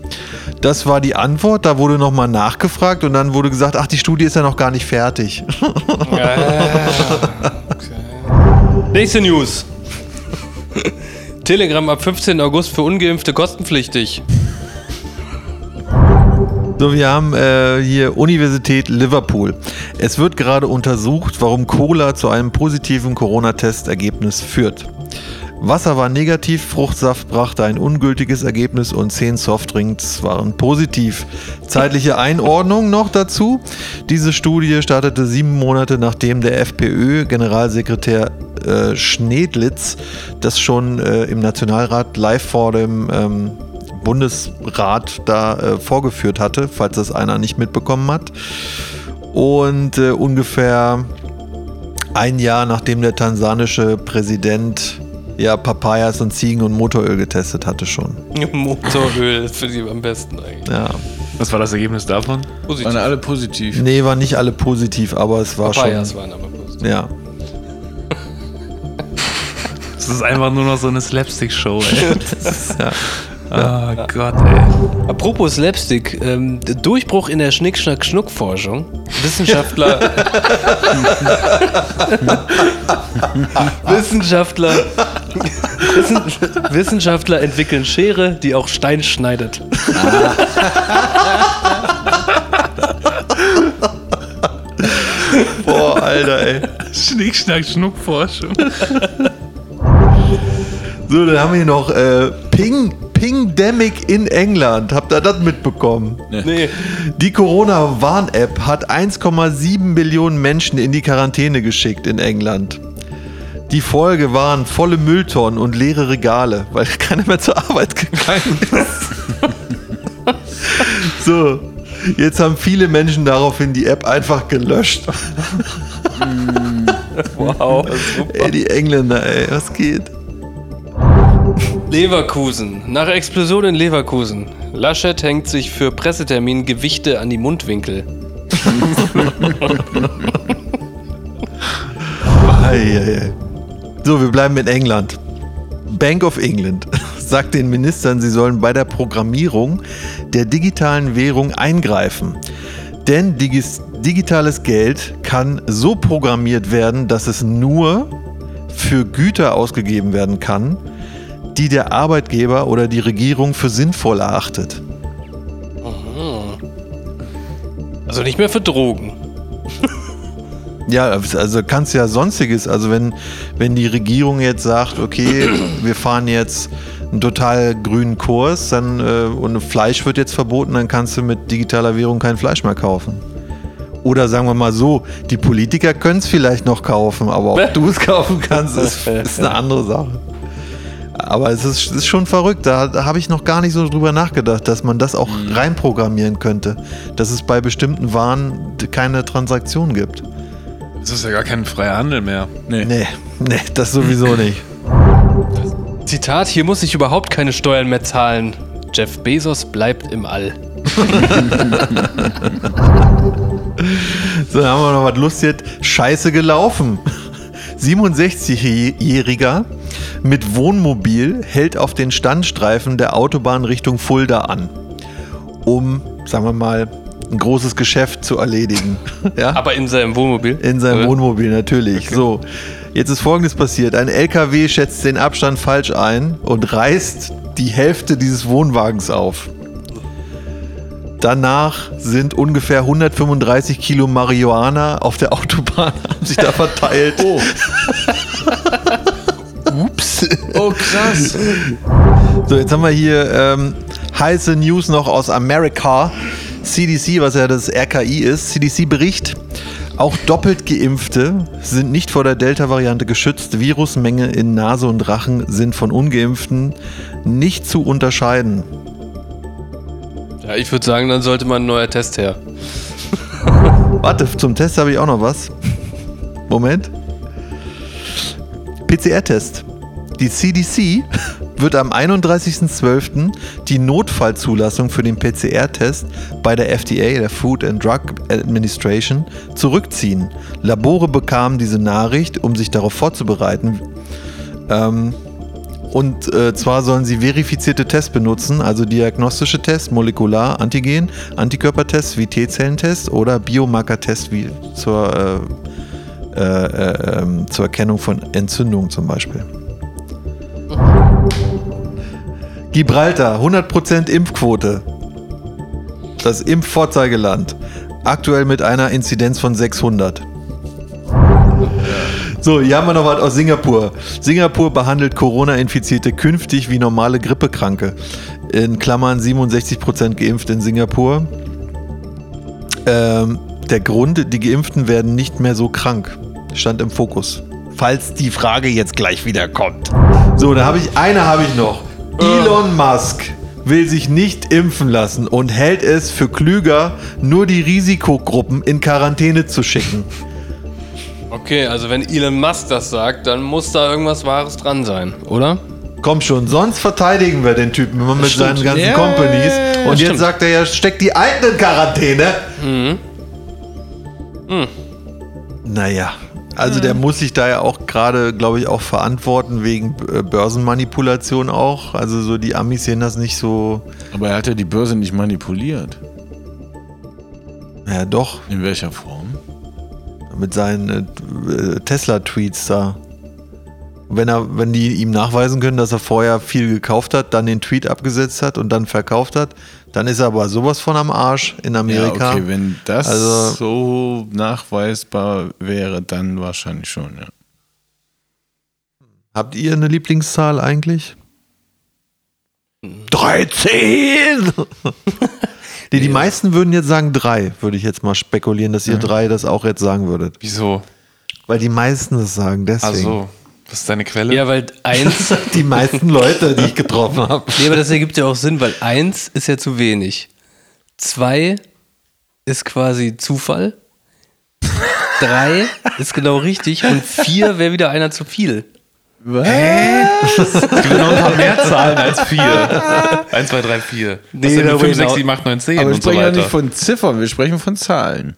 Das war die Antwort, da wurde nochmal nachgefragt und dann wurde gesagt, ach, die Studie ist ja noch gar nicht fertig. Ja, okay. Nächste News. Telegram ab fünfzehnten August für Ungeimpfte kostenpflichtig. So, wir haben äh, hier Universität Liverpool. Es wird gerade untersucht, warum Cola zu einem positiven Corona-Testergebnis führt. Wasser war negativ, Fruchtsaft brachte ein ungültiges Ergebnis und zehn Softdrinks waren positiv. Zeitliche Einordnung noch dazu. Diese Studie startete sieben Monate, nachdem der F P Ö-Generalsekretär äh, Schnedlitz das schon äh, im Nationalrat live vor dem ähm, Bundesrat da äh, vorgeführt hatte, falls das einer nicht mitbekommen hat. Und äh, ungefähr ein Jahr, nachdem der tansanische Präsident ja Papayas und Ziegen und Motoröl getestet hatte schon. Motoröl, das finde ich am besten eigentlich. Ja. Was war das Ergebnis davon? Positiv. Waren alle positiv? Nee, waren nicht alle positiv, aber es war Papayas schon... Papayas waren aber positiv. Ja. Das ist einfach nur noch so eine Slapstick-Show, ey. Ja. Ah, ja. Gott, ey. Apropos Slapstick, ähm, Durchbruch in der Schnick-Schnack-Schnuck-Forschung. Wissenschaftler Wissenschaftler Wissen, Wissenschaftler entwickeln Schere, die auch Stein schneidet. Boah, Alter, ey. Schnick-Schnack-Schnuck-Forschung. So, dann haben wir hier noch äh, Ping Pingdemic in England. Habt ihr das mitbekommen? Nee. Die Corona-Warn-App hat eins Komma sieben Millionen Menschen in die Quarantäne geschickt in England. Die Folge waren volle Mülltonnen und leere Regale, weil keiner mehr zur Arbeit gegangen ist. So, jetzt haben viele Menschen daraufhin die App einfach gelöscht. Wow. Ey, die Engländer, ey, was geht? Leverkusen. Nach Explosion in Leverkusen. Laschet hängt sich für Pressetermin Gewichte an die Mundwinkel. So, wir bleiben in England. Bank of England sagt den Ministern, sie sollen bei der Programmierung der digitalen Währung eingreifen. Denn digitales Geld kann so programmiert werden, dass es nur für Güter ausgegeben werden kann, die der Arbeitgeber oder die Regierung für sinnvoll erachtet. Also nicht mehr für Drogen. Ja, also kannst ja sonstiges, also wenn, wenn die Regierung jetzt sagt, okay, wir fahren jetzt einen total grünen Kurs, dann äh, und Fleisch wird jetzt verboten, dann kannst du mit digitaler Währung kein Fleisch mehr kaufen. Oder sagen wir mal so, die Politiker können es vielleicht noch kaufen, aber ob du es kaufen kannst, ist, ist eine andere Sache. Aber es ist, ist schon verrückt, da, da habe ich noch gar nicht so drüber nachgedacht, dass man das auch reinprogrammieren könnte, dass es bei bestimmten Waren keine Transaktion gibt. Das ist ja gar kein freier Handel mehr. Nee. Nee, nee, das sowieso nicht. Zitat, hier muss ich überhaupt keine Steuern mehr zahlen. Jeff Bezos bleibt im All. So, dann haben wir noch was Lustiges. Scheiße gelaufen. siebenundsechzigjähriger mit Wohnmobil hält auf den Standstreifen der Autobahn Richtung Fulda an, um, sagen wir mal, ein großes Geschäft zu erledigen. Ja? Aber in seinem Wohnmobil? In seinem Oder? Wohnmobil, natürlich. Okay. So, jetzt ist Folgendes passiert. Ein L K W schätzt den Abstand falsch ein und reißt die Hälfte dieses Wohnwagens auf. Danach sind ungefähr hundertfünfunddreißig Kilo Marihuana auf der Autobahn, haben sich da verteilt. Oh. Ups. Oh, krass. So, jetzt haben wir hier ähm, heiße News noch aus Amerika. C D C, was ja das R K I ist, C D C-Bericht, auch doppelt Geimpfte sind nicht vor der Delta-Variante geschützt. Virusmenge in Nase und Rachen sind von Ungeimpften nicht zu unterscheiden. Ja, ich würde sagen, dann sollte mal ein neuer Test her. Warte, zum Test habe ich auch noch was. Moment. P C R-Test. Die C D C wird am einunddreißigsten zwölften die Notfallzulassung für den P C R-Test bei der F D A, der Food and Drug Administration, zurückziehen. Labore bekamen diese Nachricht, um sich darauf vorzubereiten. Ähm, und äh, zwar sollen sie verifizierte Tests benutzen, also diagnostische Tests, molekular, Antigen, Antikörpertests wie T-Zellentests oder Biomarkertests wie zur, äh, äh, äh, zur Erkennung von Entzündungen zum Beispiel. Gibraltar, hundert Prozent Impfquote. Das Impfvorzeigeland. Aktuell mit einer Inzidenz von sechshundert. So, hier haben wir noch was aus Singapur. Singapur behandelt Corona-Infizierte künftig wie normale Grippekranke. In Klammern siebenundsechzig Prozent geimpft in Singapur. Ähm, der Grund, die Geimpften werden nicht mehr so krank. Stand im Fokus. Falls die Frage jetzt gleich wieder kommt. So, da habe ich, eine habe ich noch. Elon Musk will sich nicht impfen lassen und hält es für klüger, nur die Risikogruppen in Quarantäne zu schicken. Okay, also wenn Elon Musk das sagt, dann muss da irgendwas Wahres dran sein, oder? Komm schon, sonst verteidigen wir den Typen immer mit stimmt. seinen ganzen yeah, Companies. Und jetzt stimmt. sagt er ja, steck die Alten in Quarantäne. Mhm. Mhm. Naja. Also der muss sich da ja auch gerade, glaube ich, auch verantworten wegen Börsenmanipulation auch. Also so die Amis sehen das nicht so. Aber er hat ja die Börse nicht manipuliert. Ja, doch. In welcher Form? Mit seinen äh, Tesla-Tweets da. Wenn er, wenn die ihm nachweisen können, dass er vorher viel gekauft hat, dann den Tweet abgesetzt hat und dann verkauft hat, dann ist er aber sowas von am Arsch in Amerika. Ja, okay, wenn das also, so nachweisbar wäre, dann wahrscheinlich schon, ja. Habt ihr eine Lieblingszahl eigentlich? dreizehn! die, die ja. meisten würden jetzt sagen drei, würde ich jetzt mal spekulieren, dass ihr drei das auch jetzt sagen würdet. Wieso? Weil die meisten das sagen, deswegen. Ach so. Was ist deine Quelle? Ja, weil eins... die meisten Leute, die ich getroffen habe. Nee, aber das ergibt ja auch Sinn, weil eins ist ja zu wenig. Zwei ist quasi Zufall. Drei ist genau richtig. Und vier wäre wieder einer zu viel. Was? Hä? Es gibt noch ein paar mehr Zahlen als vier. eins, zwei, drei, vier. Nee, das sind fünf, sechs, sieben, acht, neun, zehn und so weiter. Aber wir sprechen ja nicht von Ziffern, wir sprechen von Zahlen.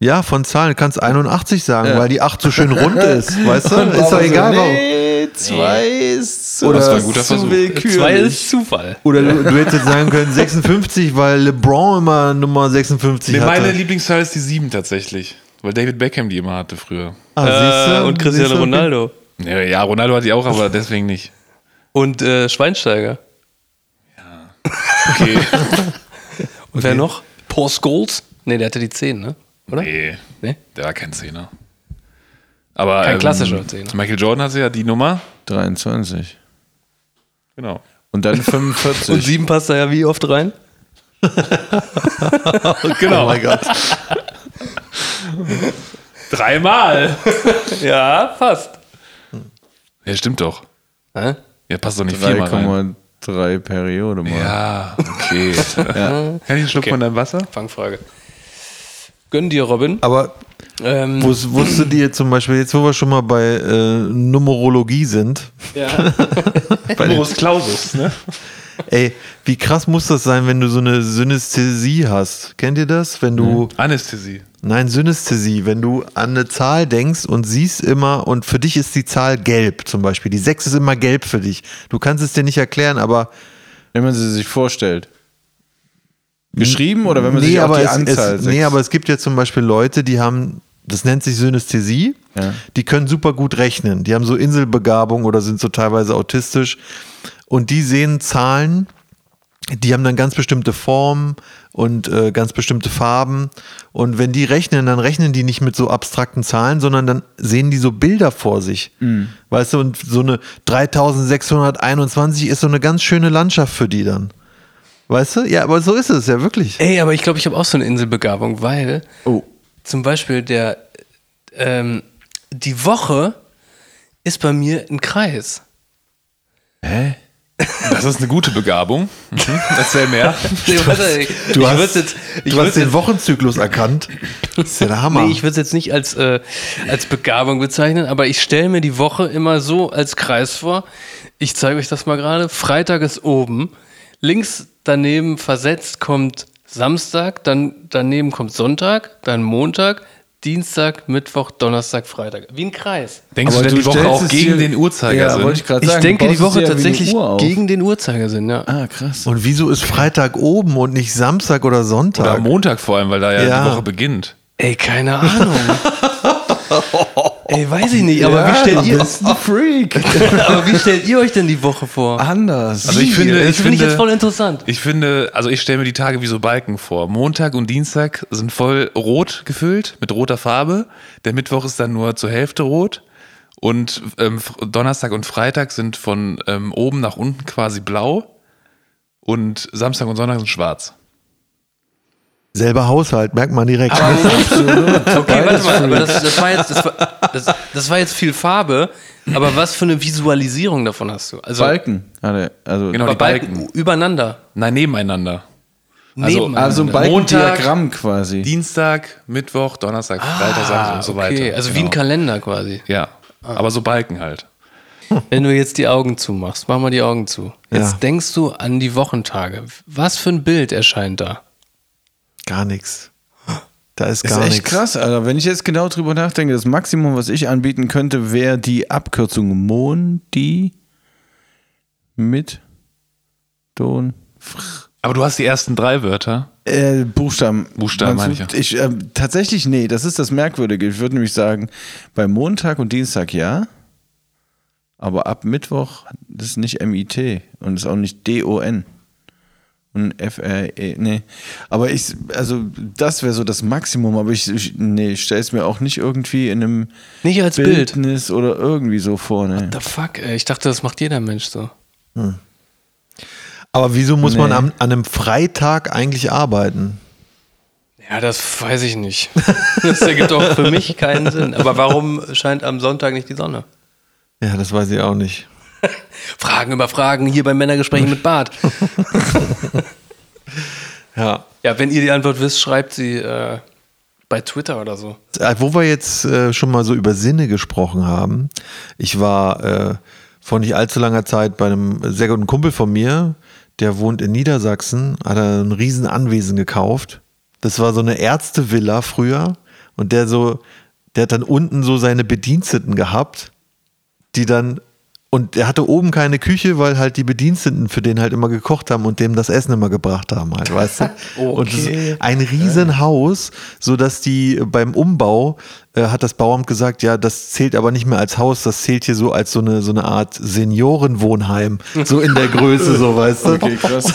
Ja, von Zahlen. Du kannst einundachtzig sagen, ja, weil die acht so schön rund ist. Weißt du? Und ist doch egal, warum. Nee, zwei ist zu, oder ist zu willkürlich. zwei ist Zufall. Oder du, du hättest sagen können sechsundfünfzig, weil LeBron immer Nummer sechsundfünfzig nee, hatte. Meine Lieblingszahl ist die sieben tatsächlich. Weil David Beckham die immer hatte früher. Ah, siehst du? Und Cristiano Ronaldo. Ja, ja, Ronaldo hat die auch, aber deswegen nicht. Und äh, Schweinsteiger. Ja. Okay. Und wer okay. noch? Paul Scholes? Nee, der hatte die zehn, ne? Oder? Nee, nee, der war kein Zehner. Aber, kein ähm, klassischer Zehner. Michael Jordan hatte ja die Nummer dreiundzwanzig. Genau. Und dann fünfundvierzig. Und sieben passt da ja wie oft rein? Genau. Oh mein Gott. Dreimal. Ja, fast. Ja, stimmt doch. Hä? Ja, passt doch nicht viermal rein. drei Komma drei Periode mal. Ja, okay. Ja. Kann ich einen Schluck okay. von deinem Wasser? Fangfrage. Gönn dir, Robin. Aber ähm, wusstet ihr zum Beispiel, jetzt wo wir schon mal bei äh, Numerologie sind. Ja. Numerus Clausus, ne? Ey, wie krass muss das sein, wenn du so eine Synästhesie hast? Kennt ihr das? Wenn du mhm. Anästhesie. Nein, Synästhesie. Wenn du an eine Zahl denkst und siehst immer, und für dich ist die Zahl gelb zum Beispiel. Die sechs ist immer gelb für dich. Du kannst es dir nicht erklären, aber... Wenn man sie sich vorstellt. Geschrieben oder wenn man nee, sich auf die es, Anzahl... Es, nee, aber es gibt ja zum Beispiel Leute, die haben... Das nennt sich Synästhesie. Ja. Die können super gut rechnen. Die haben so Inselbegabung oder sind so teilweise autistisch. Und die sehen Zahlen, die haben dann ganz bestimmte Formen und äh, ganz bestimmte Farben. Und wenn die rechnen, dann rechnen die nicht mit so abstrakten Zahlen, sondern dann sehen die so Bilder vor sich. Mhm. Weißt du, und so eine dreitausendsechshunderteinundzwanzig ist so eine ganz schöne Landschaft für die dann. Weißt du? Ja, aber so ist es ja wirklich. Ey, aber ich glaube, ich habe auch so eine Inselbegabung, weil... Oh. Zum Beispiel der, ähm, die Woche ist bei mir ein Kreis. Hä? Das ist eine gute Begabung. Mhm. Erzähl mehr. Nee, warte, ich, du ich hast, jetzt, ich du hast den jetzt, Wochenzyklus erkannt. Das ist ja der Hammer. Nee, ich würde es jetzt nicht als, äh, als Begabung bezeichnen, aber ich stelle mir die Woche immer so als Kreis vor. Ich zeige euch das mal gerade. Freitag ist oben. Links daneben versetzt kommt Samstag, dann daneben kommt Sonntag, dann Montag, Dienstag, Mittwoch, Donnerstag, Freitag. Wie ein Kreis. Denkst aber du, denn die Woche auch gegen den Uhrzeigersinn? Ja, wollte ich gerade sagen. Ich denke, die Woche tatsächlich gegen den Uhrzeigersinn, ja. Ah, krass. Und wieso ist Freitag oben und nicht Samstag oder Sonntag? Oder Montag vor allem, weil da ja, ja. die Woche beginnt. Ey, keine Ahnung. Ey, weiß ich nicht, aber ja, wie stellt ihr das? Ein Freak. Aber wie stellt ihr euch denn die Woche vor? Anders. Also ich finde, das ich finde ich jetzt voll interessant. Ich finde, also ich stelle mir die Tage wie so Balken vor. Montag und Dienstag sind voll rot gefüllt mit roter Farbe. Der Mittwoch ist dann nur zur Hälfte rot und ähm, Donnerstag und Freitag sind von ähm, oben nach unten quasi blau und Samstag und Sonntag sind schwarz. Selber Haushalt, merkt man direkt. Aber okay, warte mal, aber das, das, war jetzt, das, war, das, das war jetzt viel Farbe, aber was für eine Visualisierung davon hast du? Also, Balken. Also genau, die Balken. Balken. Übereinander. Nein, nebeneinander. nebeneinander. Also, also ein Balkendiagramm quasi. Dienstag, Mittwoch, Donnerstag, Freitag, ah, Samstag und so weiter. Okay, also genau. Wie ein Kalender quasi. Ja, aber so Balken halt. Wenn du jetzt die Augen zumachst, mach mal die Augen zu. Jetzt ja. denkst du an die Wochentage. Was für ein Bild erscheint da? Gar nichts. Da ist gar nichts. Ist echt krass, Alter. Wenn ich jetzt genau drüber nachdenke, das Maximum, was ich anbieten könnte, wäre die Abkürzung Mondi mit Don. Fr. Aber du hast die ersten drei Wörter. Äh, Buchstaben. Buchstaben meine ich, ja. ich äh, Tatsächlich, nee, das ist das Merkwürdige. Ich würde nämlich sagen, bei Montag und Dienstag ja, aber ab Mittwoch, das ist nicht M I T und ist auch nicht D O N. F R E, nee. Aber ich, also das wäre so das Maximum, aber ich, ich nee, ich stelle es mir auch nicht irgendwie in einem nicht als Bildnis Bild. Oder irgendwie so vor. Nee. What the fuck, ey? Ich dachte, das macht jeder Mensch so. Hm. Aber wieso muss nee. man am, an einem Freitag eigentlich arbeiten? Ja, das weiß ich nicht. Das ergibt auch für mich keinen Sinn. Aber warum scheint am Sonntag nicht die Sonne? Ja, das weiß ich auch nicht. Fragen über Fragen hier bei Männergesprächen mit Bart. Ja. Ja, wenn ihr die Antwort wisst, schreibt sie äh, bei Twitter oder so. Wo wir jetzt äh, schon mal so über Sinne gesprochen haben. Ich war äh, vor nicht allzu langer Zeit bei einem sehr guten Kumpel von mir, der wohnt in Niedersachsen, hat er ein riesen Anwesen gekauft. Das war so eine Ärztevilla früher und der so, der hat dann unten so seine Bediensteten gehabt, die dann, und er hatte oben keine Küche, weil halt die Bediensteten für den halt immer gekocht haben und dem das Essen immer gebracht haben halt, weißt du? Okay. Und das ist ein Riesenhaus, sodass die beim Umbau, äh, hat das Bauamt gesagt, ja, das zählt aber nicht mehr als Haus, das zählt hier so als so eine, so eine Art Seniorenwohnheim, so in der Größe, so, weißt du? Okay, krass.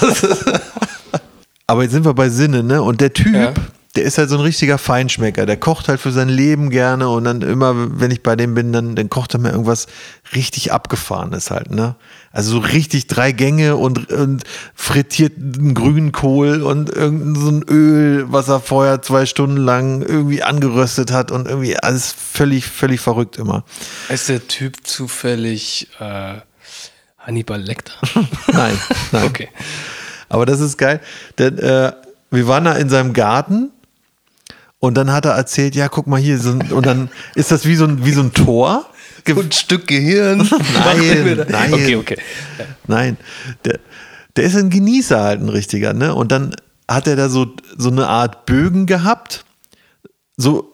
Aber jetzt sind wir bei Sinne, ne? Und der Typ... Ja. Der ist halt so ein richtiger Feinschmecker, der kocht halt für sein Leben gerne und dann immer, wenn ich bei dem bin, dann, dann kocht er mir irgendwas richtig Abgefahrenes halt, ne? Also so richtig drei Gänge und, und frittierten Grünkohl und irgendein so ein Öl, was er vorher zwei Stunden lang irgendwie angeröstet hat und irgendwie alles völlig, völlig verrückt immer. Ist der Typ zufällig äh, Hannibal Lecter? Nein, nein. Okay. Aber das ist geil, denn äh, wir waren da in seinem Garten. Und dann hat er erzählt, ja, guck mal hier, so, und dann ist das wie so ein, wie so ein Tor. Ge- ein Stück Gehirn. Nein, nein. Okay, okay. Ja. Nein, der, der ist ein Genießer halt, ein richtiger, ne? Und dann hat er da so, so eine Art Bögen gehabt, so,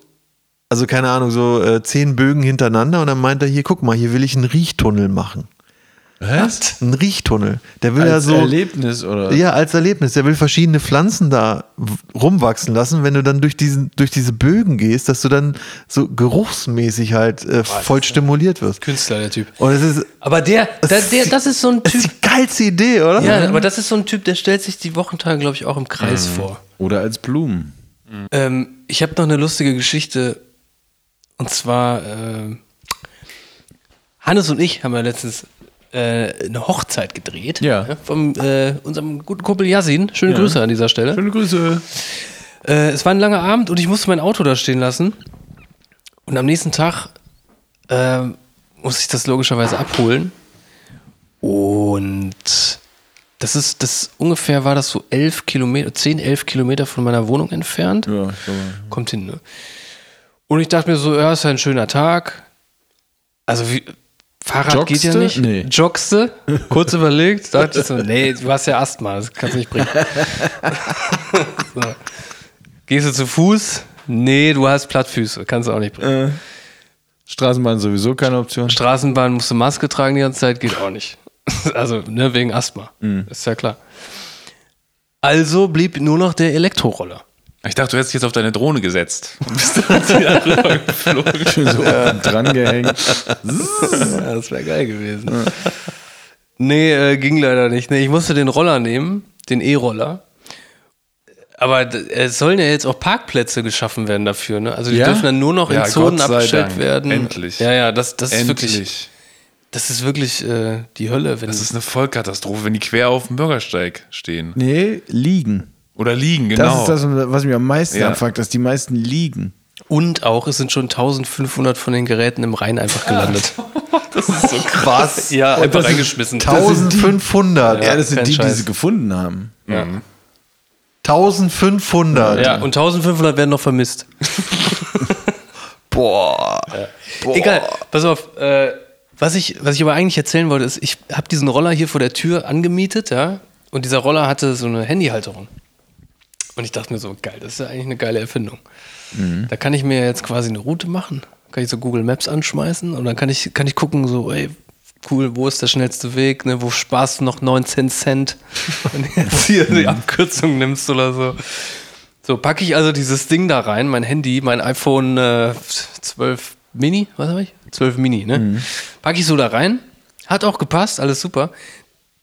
also keine Ahnung, so äh, zehn Bögen hintereinander. Und dann meint er, hier, guck mal, hier will ich einen Riechtunnel machen. Was? Ein Riechtunnel. Der will ja so. Als Erlebnis, oder? Ja, als Erlebnis. Der will verschiedene Pflanzen da rumwachsen lassen, wenn du dann durch diesen, durch diese Bögen gehst, dass du dann so geruchsmäßig halt äh, voll stimuliert wirst. Künstler, der Typ. Und es ist, aber der, der, der, das ist so ein Typ. Das ist die geilste Idee, oder? Ja, aber das ist so ein Typ, der stellt sich die Wochentage, glaube ich, auch im Kreis mhm. vor. Oder als Blumen. Mhm. Ähm, ich habe noch eine lustige Geschichte. Und zwar, äh, Hannes und ich haben ja letztens eine Hochzeit gedreht. Ja. Ja, von äh, unserem guten Kumpel Yasin. Schöne ja. Grüße an dieser Stelle. Schöne Grüße. Äh, es war ein langer Abend und ich musste mein Auto da stehen lassen. Und am nächsten Tag äh, musste ich das logischerweise abholen. Und das ist, das ungefähr war das so elf Kilometer, zehn, elf Kilometer von meiner Wohnung entfernt. Ja, ich glaube, ja. Kommt hin, ne? Und ich dachte mir so, ja, ist ja ein schöner Tag. Also wie Fahrrad Joggste? Geht ja nicht. Nee. Joggste, kurz überlegt, dachte ich so, nee, du hast ja Asthma, das kannst du nicht bringen. So. Gehst du zu Fuß? Nee, du hast Plattfüße, kannst du auch nicht bringen. Äh, Straßenbahn sowieso keine Option. Straßenbahn musst du Maske tragen die ganze Zeit, geht auch nicht. Also, ne, wegen Asthma, mhm. Ist ja klar. Also blieb nur noch der Elektroroller. Ich dachte, du hättest dich jetzt auf deine Drohne gesetzt. Und bist dann wieder rübergeflogen. Schön so ja. dran gehängt. Ja, das wäre geil gewesen. Ja. Nee, äh, ging leider nicht. Nee, ich musste den Roller nehmen, den E-Roller. Aber d- es sollen ja jetzt auch Parkplätze geschaffen werden dafür. Ne? Also die ja? dürfen dann nur noch ja, in Zonen abgestellt werden. Endlich. Ja, ja, das, das ist wirklich... Das ist wirklich äh, die Hölle. Wenn das ist eine Vollkatastrophe, wenn die quer auf dem Bürgersteig stehen. Nee, liegen. Oder liegen, genau. Das ist das, was mich am meisten ja. abfuckt, dass die meisten liegen. Und auch, es sind schon eintausendfünfhundert von den Geräten im Rhein einfach gelandet. Das ist so krass. Ja, und einfach reingeschmissen. eintausendfünfhundert. Ja, das sind die, Scheiß. Die sie gefunden haben. Ja. eintausendfünfhundert. Ja, und eintausendfünfhundert werden noch vermisst. Boah. Ja. Boah. Egal, pass auf. Äh, was, ich, was ich aber eigentlich erzählen wollte, ist, ich habe diesen Roller hier vor der Tür angemietet, ja, und dieser Roller hatte so eine Handyhalterung. Und ich dachte mir so, geil, das ist ja eigentlich eine geile Erfindung. Mhm. Da kann ich mir jetzt quasi eine Route machen. Kann ich so Google Maps anschmeißen und dann kann ich, kann ich gucken, so, ey, cool, wo ist der schnellste Weg, ne? Wo sparst du noch neunzehn Cent, wenn du jetzt hier die Abkürzung nimmst oder so. So, packe ich also dieses Ding da rein, mein Handy, mein iPhone äh, zwölf Mini, was habe ich? zwölf Mini, ne? Mhm. Packe ich so da rein, hat auch gepasst, alles super.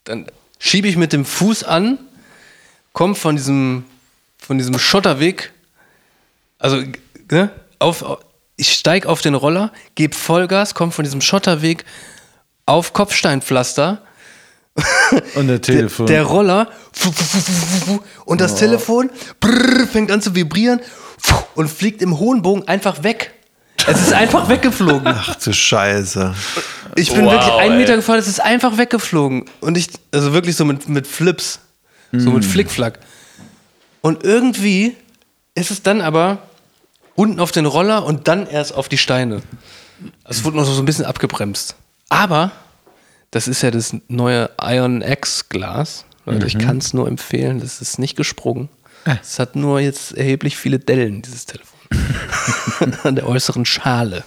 Dann schiebe ich mit dem Fuß an, komme von diesem... von diesem Schotterweg, also ne, auf, auf, ich steige auf den Roller, gebe Vollgas, komme von diesem Schotterweg auf Kopfsteinpflaster und der Telefon, der, der Roller und das oh. Telefon brrr, fängt an zu vibrieren und fliegt im hohen Bogen einfach weg. Es ist einfach weggeflogen. Ach du Scheiße. Ich bin wow, wirklich einen ey. Meter gefahren, es ist einfach weggeflogen und ich, also wirklich so mit, mit Flips, mm. so mit Flickflack. Und irgendwie ist es dann aber unten auf den Roller und dann erst auf die Steine. Es wurde noch so ein bisschen abgebremst. Aber das ist ja das neue Ion X Glas. Leute, mhm. ich kann es nur empfehlen. Das ist nicht gesprungen. Es hat nur jetzt erheblich viele Dellen, dieses Telefon. An der äußeren Schale.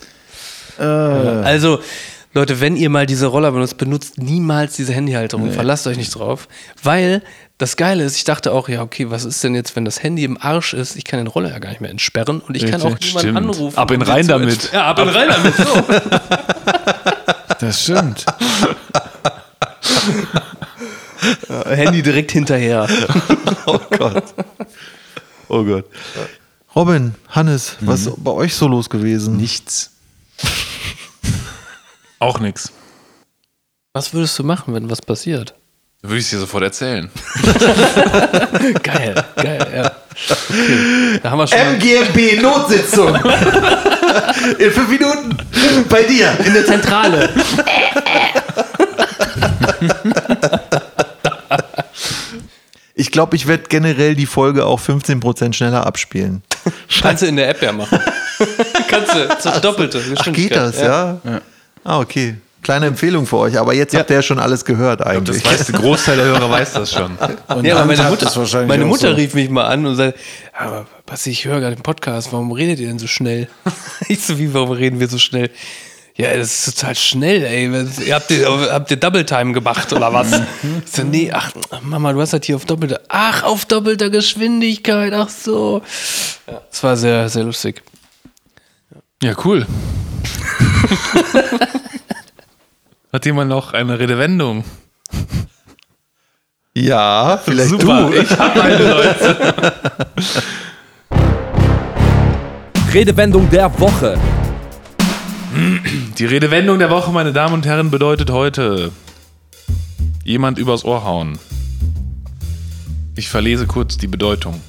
Äh. Also, Leute, wenn ihr mal diese Roller benutzt, benutzt niemals diese Handyhalterung. Nee. Verlasst euch nicht drauf. Weil das Geile ist, ich dachte auch, ja, okay, was ist denn jetzt, wenn das Handy im Arsch ist? Ich kann den Roller ja gar nicht mehr entsperren und ich Richtig, kann auch niemanden stimmt. anrufen. Ab in rein damit. Ja, ab in rein damit. So. Das stimmt. Handy direkt hinterher. Oh Gott. Oh Gott. Robin, Hannes, mhm. was ist bei euch so los gewesen? Nichts. Auch nichts. Was würdest du machen, wenn was passiert? Würde ich es dir sofort erzählen. Geil, geil, ja. Okay, da haben wir schon M G M B-Notsitzung. In fünf Minuten bei dir. In der Zentrale. Ich glaube, ich werde generell die Folge auch fünfzehn Prozent schneller abspielen. Kannst du in der App ja machen. Kannst du zur doppelten Geschwindigkeit. Ach, geht das, ja? ja. Ah, okay. Kleine Empfehlung für euch, aber jetzt ja. habt ihr ja schon alles gehört eigentlich. Ich glaub, das weiß, der Großteil der Hörer weiß das schon. Und ja, aber meine Mutter, meine Mutter so. rief mich mal an und sagte, aber Basti, ich höre gerade den Podcast, warum redet ihr denn so schnell? Ich so, wie, warum reden wir so schnell? Ja, das ist total schnell, ey. Ihr habt ihr, habt ihr Double Time gemacht oder was? Ich so, nee, ach Mama, du hast halt hier auf doppelter, ach, auf doppelter Geschwindigkeit, ach so. Ja, das war sehr, sehr lustig. Ja, cool. Hat jemand noch eine Redewendung? Ja, vielleicht Super, du. Ich habe eine, Leute. Redewendung der Woche. Die Redewendung der Woche, meine Damen und Herren, bedeutet heute jemand übers Ohr hauen. Ich verlese kurz die Bedeutung.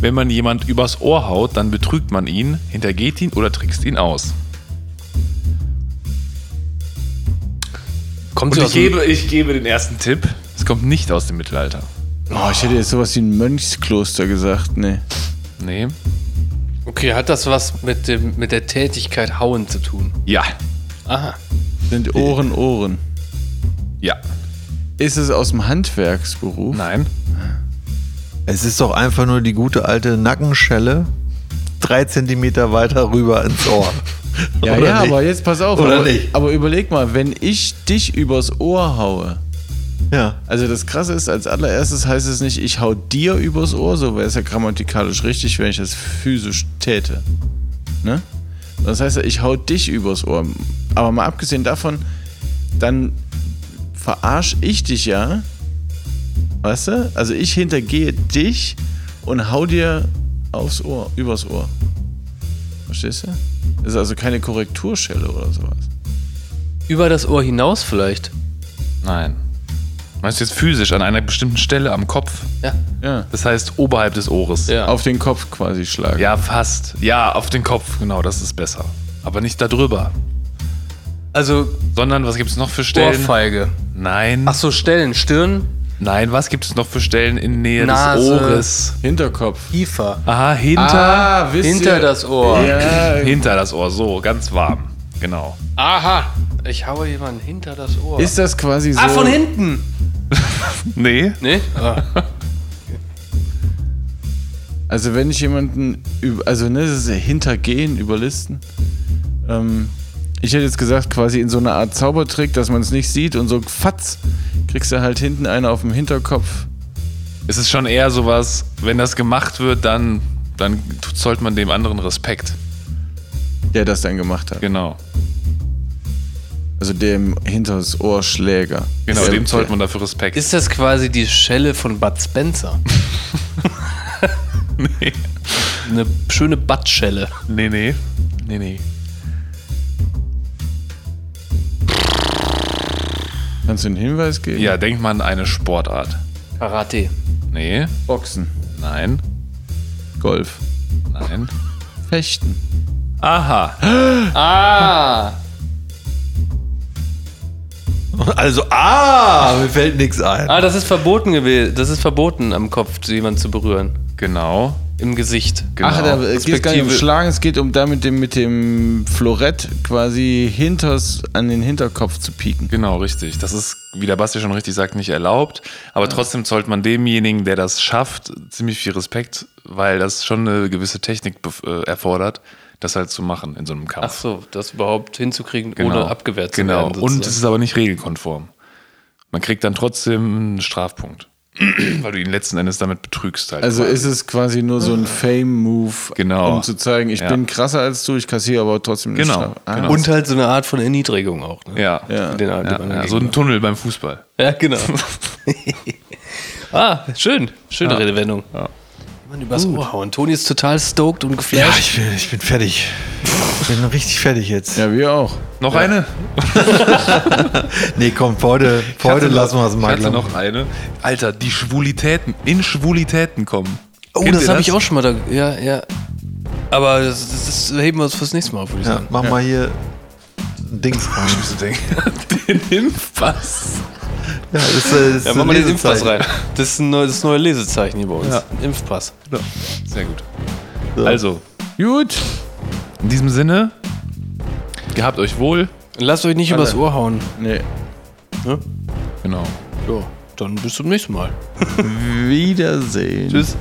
Wenn man jemand übers Ohr haut, dann betrügt man ihn, hintergeht ihn oder trickst ihn aus. Kommt und ich gebe, ich gebe den ersten Tipp. Es kommt nicht aus dem Mittelalter. Oh, ich hätte jetzt sowas wie ein Mönchskloster gesagt. Nee. Nee. Okay, hat das was mit, dem, mit der Tätigkeit hauen zu tun? Ja. Aha. Sind Ohren Ohren? Ja. Ist es aus dem Handwerksberuf? Nein. Es ist doch einfach nur die gute alte Nackenschelle drei Zentimeter weiter rüber ins Ohr. Ja, Oder ja, nicht? aber jetzt pass auf. Oder aber, nicht? aber überleg mal, wenn ich dich übers Ohr haue. Ja. Also das Krasse ist, als allererstes heißt es nicht, ich hau dir übers Ohr, so wäre es ja grammatikalisch richtig, wenn ich das physisch täte. Ne? Das heißt ja, ich hau dich übers Ohr. Aber mal abgesehen davon, dann verarsch ich dich ja. Weißt du? Also ich hintergehe dich und hau dir aufs Ohr, übers Ohr. Verstehst du? Das ist also keine Korrekturschelle oder sowas. Über das Ohr hinaus vielleicht? Nein. Meinst du jetzt physisch an einer bestimmten Stelle am Kopf? Ja. ja. Das heißt oberhalb des Ohres. Ja. Auf den Kopf quasi schlagen. Ja, fast. Ja, auf den Kopf, genau, das ist besser. Aber nicht da drüber. Also, sondern was gibt es noch für Stellen? Ohrfeige. Nein. Ach so, Stellen, Stirn? Nein, was gibt es noch für Stellen in Nähe Nase, des Ohres? Hinterkopf. Kiefer. Aha, hinter. Ah, wisst hinter ihr? das Ohr. Ja. Hinter das Ohr, so, ganz warm. Genau. Aha, ich haue jemanden hinter das Ohr. Ist das quasi so? Ah, von hinten! Nee. Nee? Ah. Also wenn ich jemanden, also ne, das ist ja hintergehen, überlisten. Ähm, ich hätte jetzt gesagt, quasi in so einer Art Zaubertrick, dass man es nicht sieht und so fatz. Kriegst du halt hinten einen auf dem Hinterkopf. Es ist schon eher sowas, wenn das gemacht wird, dann, dann zollt man dem anderen Respekt. Der das dann gemacht hat. Genau. Also dem hinter das Ohr Schläger. Genau, ist dem okay. zollt man dafür Respekt. Ist das quasi die Schelle von Bud Spencer? Nee. Eine schöne Buttschelle. Nee, nee. Nee, nee. Kannst du einen Hinweis geben? Ja, denk mal an eine Sportart. Karate. Nee. Boxen. Nein. Golf. Nein. Fechten. Aha. Ah. Also, ah, mir fällt nichts ein. Ah, das ist verboten gewesen. Das ist verboten, am Kopf jemanden zu berühren. Genau. Im Gesicht. Genau. Ach, da, es geht gar nicht um Schlagen, es geht um da mit dem, mit dem Florett quasi hinters an den Hinterkopf zu pieken. Genau, richtig. Das ist, wie der Basti schon richtig sagt, nicht erlaubt. Aber ja. trotzdem zollt man demjenigen, der das schafft, ziemlich viel Respekt, weil das schon eine gewisse Technik bef- erfordert, das halt zu machen in so einem Kampf. Ach so, das überhaupt hinzukriegen, genau. ohne abgewehrt zu genau. werden. Genau, und es ist aber nicht regelkonform. Man kriegt dann trotzdem einen Strafpunkt. Weil du ihn letzten Endes damit betrügst halt. Also quasi. Ist es quasi nur so ein Fame-Move, genau. um zu zeigen, ich ja. bin krasser als du, ich kassiere aber trotzdem nicht genau. Strafe. Ah, genau. Und halt so eine Art von Erniedrigung auch. Ne? Ja. ja. Den, ja. Den ja. So ein Tunnel beim Fußball. Ja, genau. ah, schön. Schöne ja. Redewendung. Ja. Man, übers Ohr hauen. Toni ist total stoked und geflasht. Ja, ich bin, ich bin fertig. Ich bin richtig fertig jetzt. Ja, wir auch. Noch ja. eine? nee, komm, heute, heute lassen wir es mal. Ich hatte noch eine. Alter, die Schwulitäten, in Schwulitäten kommen. Oh, Kennt das habe ich auch schon mal da. Ja, ja. Aber das, das, das heben wir uns fürs nächste Mal auf, würde ich ja, sagen. Mach ja. mal hier ein Dings rein. Den Impfpass. Ja, das, das ja, mach mal den Impfpass rein. Das ist ein neues, das neue Lesezeichen hier bei uns. Ja. Impfpass. Ja. Sehr gut. So. Also. Gut. In diesem Sinne, gehabt euch wohl. Lasst euch nicht Alle. übers Ohr hauen. Nee. Ne? Genau. Ja, dann bis zum nächsten Mal. Wiedersehen. Tschüss.